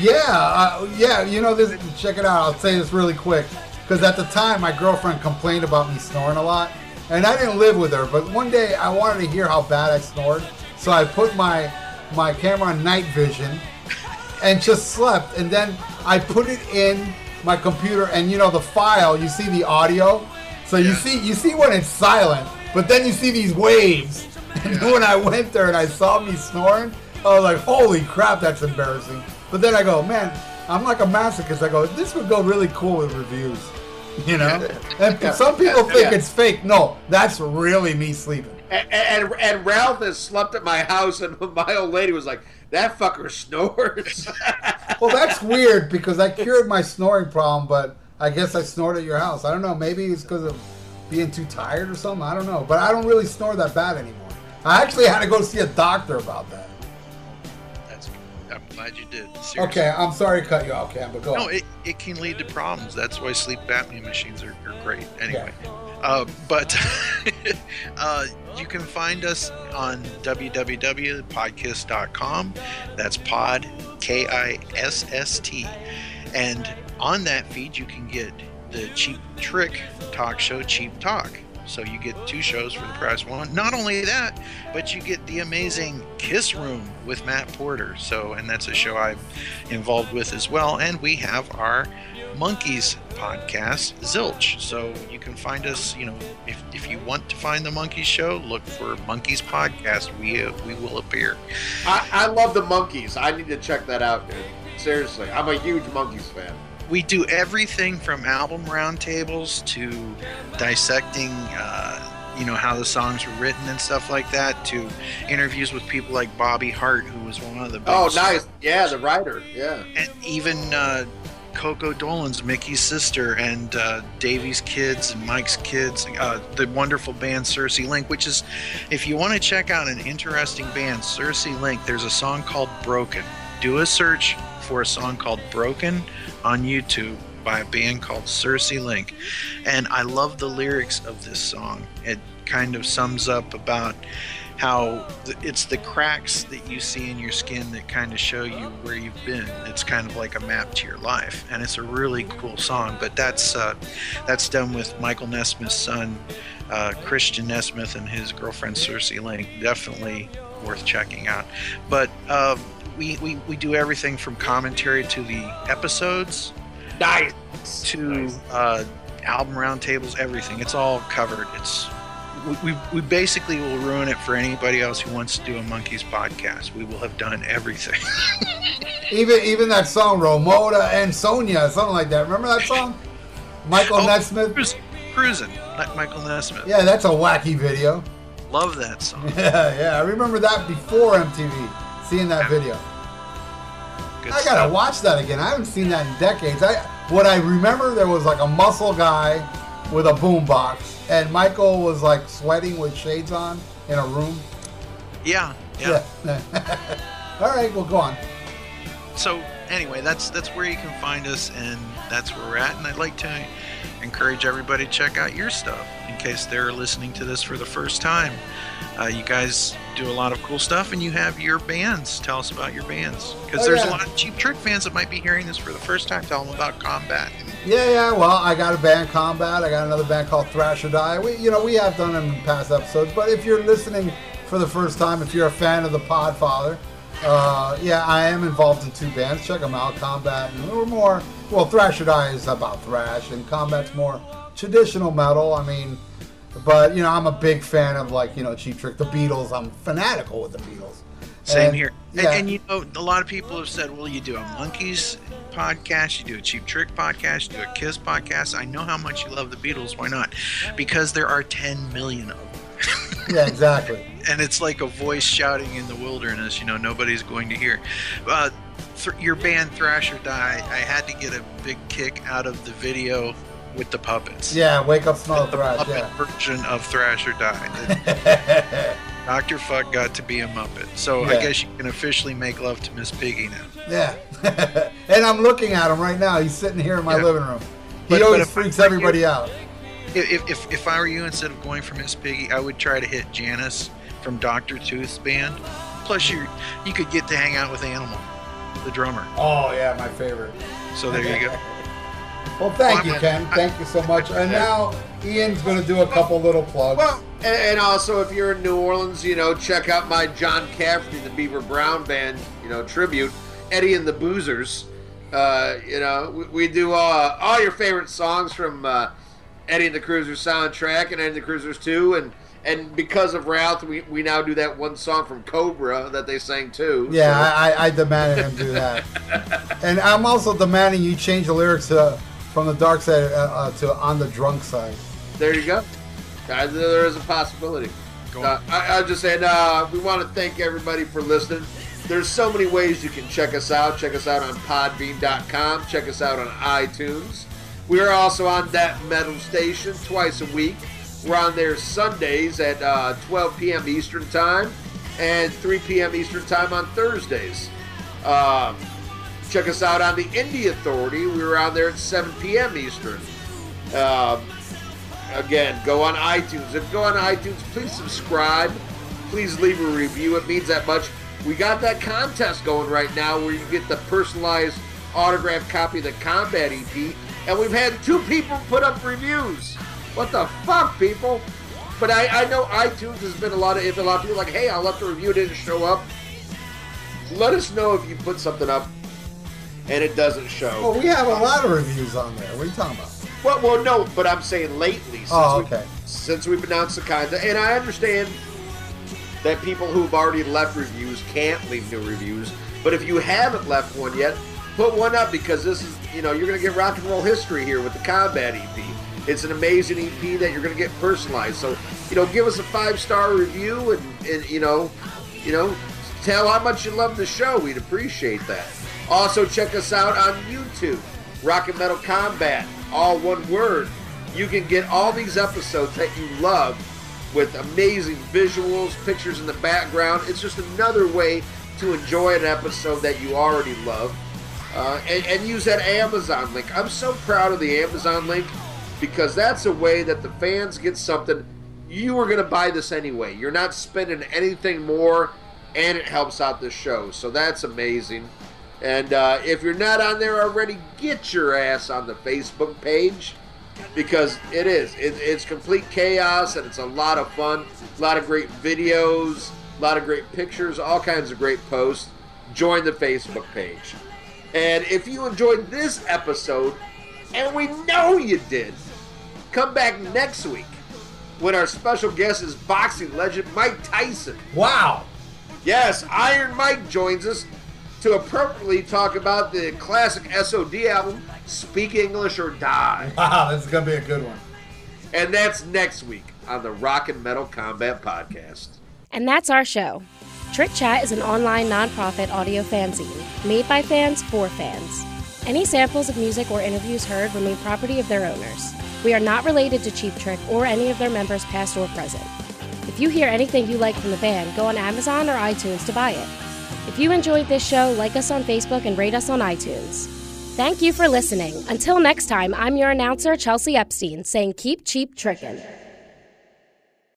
Yeah, uh, yeah. You know, this. Check it out. I'll say this really quick because at the time, my girlfriend complained about me snoring a lot. And I didn't live with her, but one day I wanted to hear how bad I snored, so I put my my camera on night vision and just slept. And then I put it in my computer, and you know the file, you see the audio, so you yeah. see you see when it's silent, but then you see these waves. And yeah. when I went there and I saw me snoring, I was like, "Holy crap, that's embarrassing!" But then I go, "Man, I'm like a masochist." I go, "This would go really cool with reviews." You know, and yeah. some people think yeah. it's fake. No, that's really me sleeping. And, and and Ralph has slept at my house, and my old lady was like, "That fucker snores." Well, that's weird because I cured my snoring problem, but I guess I snored at your house. I don't know. Maybe it's because of being too tired or something. I don't know. But I don't really snore that bad anymore. I actually had to go see a doctor about that. I'm glad you did. Seriously. Okay, I'm sorry to cut you off, Cam, but go on. No, it, it can lead to problems. That's why sleep apnea machines are, are great. Anyway, yeah. uh, but uh, you can find us on w w w dot podkiss dot com. That's pod, K I S S T. And on that feed, you can get the Cheap Trick talk show, Cheap Talk. So you get two shows for the price of one. Not only that, but you get the amazing Kiss Room with Matt Porter. So, and that's a show I'm involved with as well. And we have our Monkeys podcast, Zilch. So you can find us, you know, if, if you want to find the Monkeys show, look for Monkeys podcast. We uh, we will appear. I, I love the Monkeys. I need to check that out, dude. Seriously, I'm a huge Monkeys fan. We do everything from album roundtables to dissecting, uh, you know, how the songs were written and stuff like that, to interviews with people like Bobby Hart, who was one of the biggest. Oh, nice. Yeah, the writer. Yeah. And even uh, Coco Dolan's, Mickey's sister, and uh, Davey's kids and Mike's kids, uh, the wonderful band Circe Link, which is, if you want to check out an interesting band, Circe Link, there's a song called Broken. Do a search for a song called Broken on YouTube by a band called Circe Link. And I love the lyrics of this song. It kind of sums up about how it's the cracks that you see in your skin that kind of show you where you've been. It's kind of like a map to your life. And it's a really cool song, but that's uh, that's done with Michael Nesmith's son, uh, Christian Nesmith, and his girlfriend Circe Link. Definitely worth checking out. But uh, We, we, we do everything from commentary to the episodes, nice, to nice. Uh, album roundtables, everything. It's all covered. It's we, we, we basically will ruin it for anybody else who wants to do a Monkeys podcast. We will have done everything. even even that song, Romoda and Sonia, something like that. Remember that song? Michael oh, Nesmith? Cruising, Cruisin', like Michael Nesmith. Yeah, that's a wacky video. Love that song. Yeah, yeah. I remember that before M T V. Seeing that video. Good I gotta stuff. watch that again. I haven't seen that in decades. I what I remember, there was like a muscle guy with a boombox, and Michael was like sweating with shades on in a room. Yeah. Yeah. yeah. All right, well, go on. So anyway, that's that's where you can find us, and that's where we're at. And I'd like to encourage everybody to check out your stuff in case they're listening to this for the first time. Uh, you guys do a lot of cool stuff, and you have your bands. Tell us about your bands, because oh, there's yeah. a lot of Cheap Trick fans that might be hearing this for the first time. Tell them about Combat. Yeah, yeah. Well, I got a band, Combat. I got another band called Thrash or Die. We, you know, we have done them in past episodes, but if you're listening for the first time, if you're a fan of the Podfather, uh, yeah, I am involved in two bands. Check them out, Combat and a little more. Well, Thrash or Die is about thrash, and Combat's more traditional metal. I mean. But, you know, I'm a big fan of, like, you know, Cheap Trick, the Beatles. I'm fanatical with the Beatles. Same and, here. Yeah. And, and, you know, a lot of people have said, well, you do a Monkeys podcast, you do a Cheap Trick podcast, you do a Kiss podcast. I know how much you love the Beatles. Why not? Because there are ten million of them. Yeah, exactly. And it's like a voice shouting in the wilderness, you know, nobody's going to hear. Uh, th- your band, Thrash or Die, I had to get a big kick out of the video with the puppets. Yeah, Wake Up Smell the Thrash. Puppet yeah. version of Thrash or Die. Doctor Fuck got to be a Muppet. So yeah. I guess you can officially make love to Miss Piggy now. Yeah. And I'm looking at him right now. He's sitting here in my yeah. living room. He but, always but freaks I, everybody if, out. If, if, if I were you, instead of going for Miss Piggy, I would try to hit Janice from Doctor Tooth's band. Plus, you you could get to hang out with Animal, the drummer. Oh, yeah, my favorite. So there you go. Well, thank you, Ken. Thank you so much. And now Ian's going to do a couple little plugs. Well, and also, if you're in New Orleans, you know, check out my John Cafferty, the Beaver Brown Band, you know, tribute, Eddie and the Boozers. Uh, you know, we, we do uh, all your favorite songs from uh, Eddie and the Cruisers soundtrack and Eddie and the Cruisers two. And, and because of Ralph, we, we now do that one song from Cobra that they sang too. Yeah, so. I, I demanded him do that. And I'm also demanding you change the lyrics to... From the dark side uh, uh, to on the drunk side. There you go. Uh, there is a possibility. Go uh, I, I was just saying, uh, we want to thank everybody for listening. There's so many ways you can check us out. Check us out on podbean dot com. Check us out on iTunes. We are also on That Metal Station twice a week. We're on there Sundays at uh, twelve p.m. Eastern Time and three p.m. Eastern Time on Thursdays. Um... Check us out on the Indie Authority. We were out there at seven p.m. Eastern. Um, again, go on iTunes. If you go on iTunes, please subscribe. Please leave a review. It means that much. We got that contest going right now where you get the personalized autographed copy of the Combat E P. And we've had two people put up reviews. What the fuck, people? But I, I know iTunes has been a lot of, if a lot of people are like, hey, I left a review, it didn't show up. Let us know if you put something up and it doesn't show. Well, we have a lot of reviews on there. What are you talking about? Well, well, no, but I'm saying lately. Since oh, okay. We, since we've announced the kind of, and I understand that people who've already left reviews can't leave new reviews. But if you haven't left one yet, put one up, because this is, you know, you're going to get rock and roll history here with the Combat E P. It's an amazing E P that you're going to get personalized. So, you know, give us a five-star review and, and, you know, you know, tell how much you love the show. We'd appreciate that. Also, check us out on YouTube, Rock and Metal Combat, all one word. You can get all these episodes that you love with amazing visuals, pictures in the background. It's just another way to enjoy an episode that you already love. Uh, and, and use that Amazon link. I'm so proud of the Amazon link, because that's a way that the fans get something. You are going to buy this anyway. You're not spending anything more, and it helps out the show. So that's amazing. And uh, if you're not on there already, get your ass on the Facebook page, because it is. It, it's complete chaos, and it's a lot of fun. A lot of great videos, a lot of great pictures, all kinds of great posts. Join the Facebook page. And if you enjoyed this episode, and we know you did, come back next week when our special guest is boxing legend Mike Tyson. Wow. Yes, Iron Mike joins us to appropriately talk about the classic S O D album, Speak English or Die. Wow, this is going to be a good one. And that's next week on the Rock and Metal Combat Podcast. And that's our show. Trick Chat is an online nonprofit audio fanzine made by fans for fans. Any samples of music or interviews heard remain property of their owners. We are not related to Cheap Trick or any of their members, past or present. If you hear anything you like from the band, go on Amazon or iTunes to buy it. If you enjoyed this show, like us on Facebook and rate us on iTunes. Thank you for listening. Until next time, I'm your announcer, Chelsea Epstein, saying keep cheap trickin'.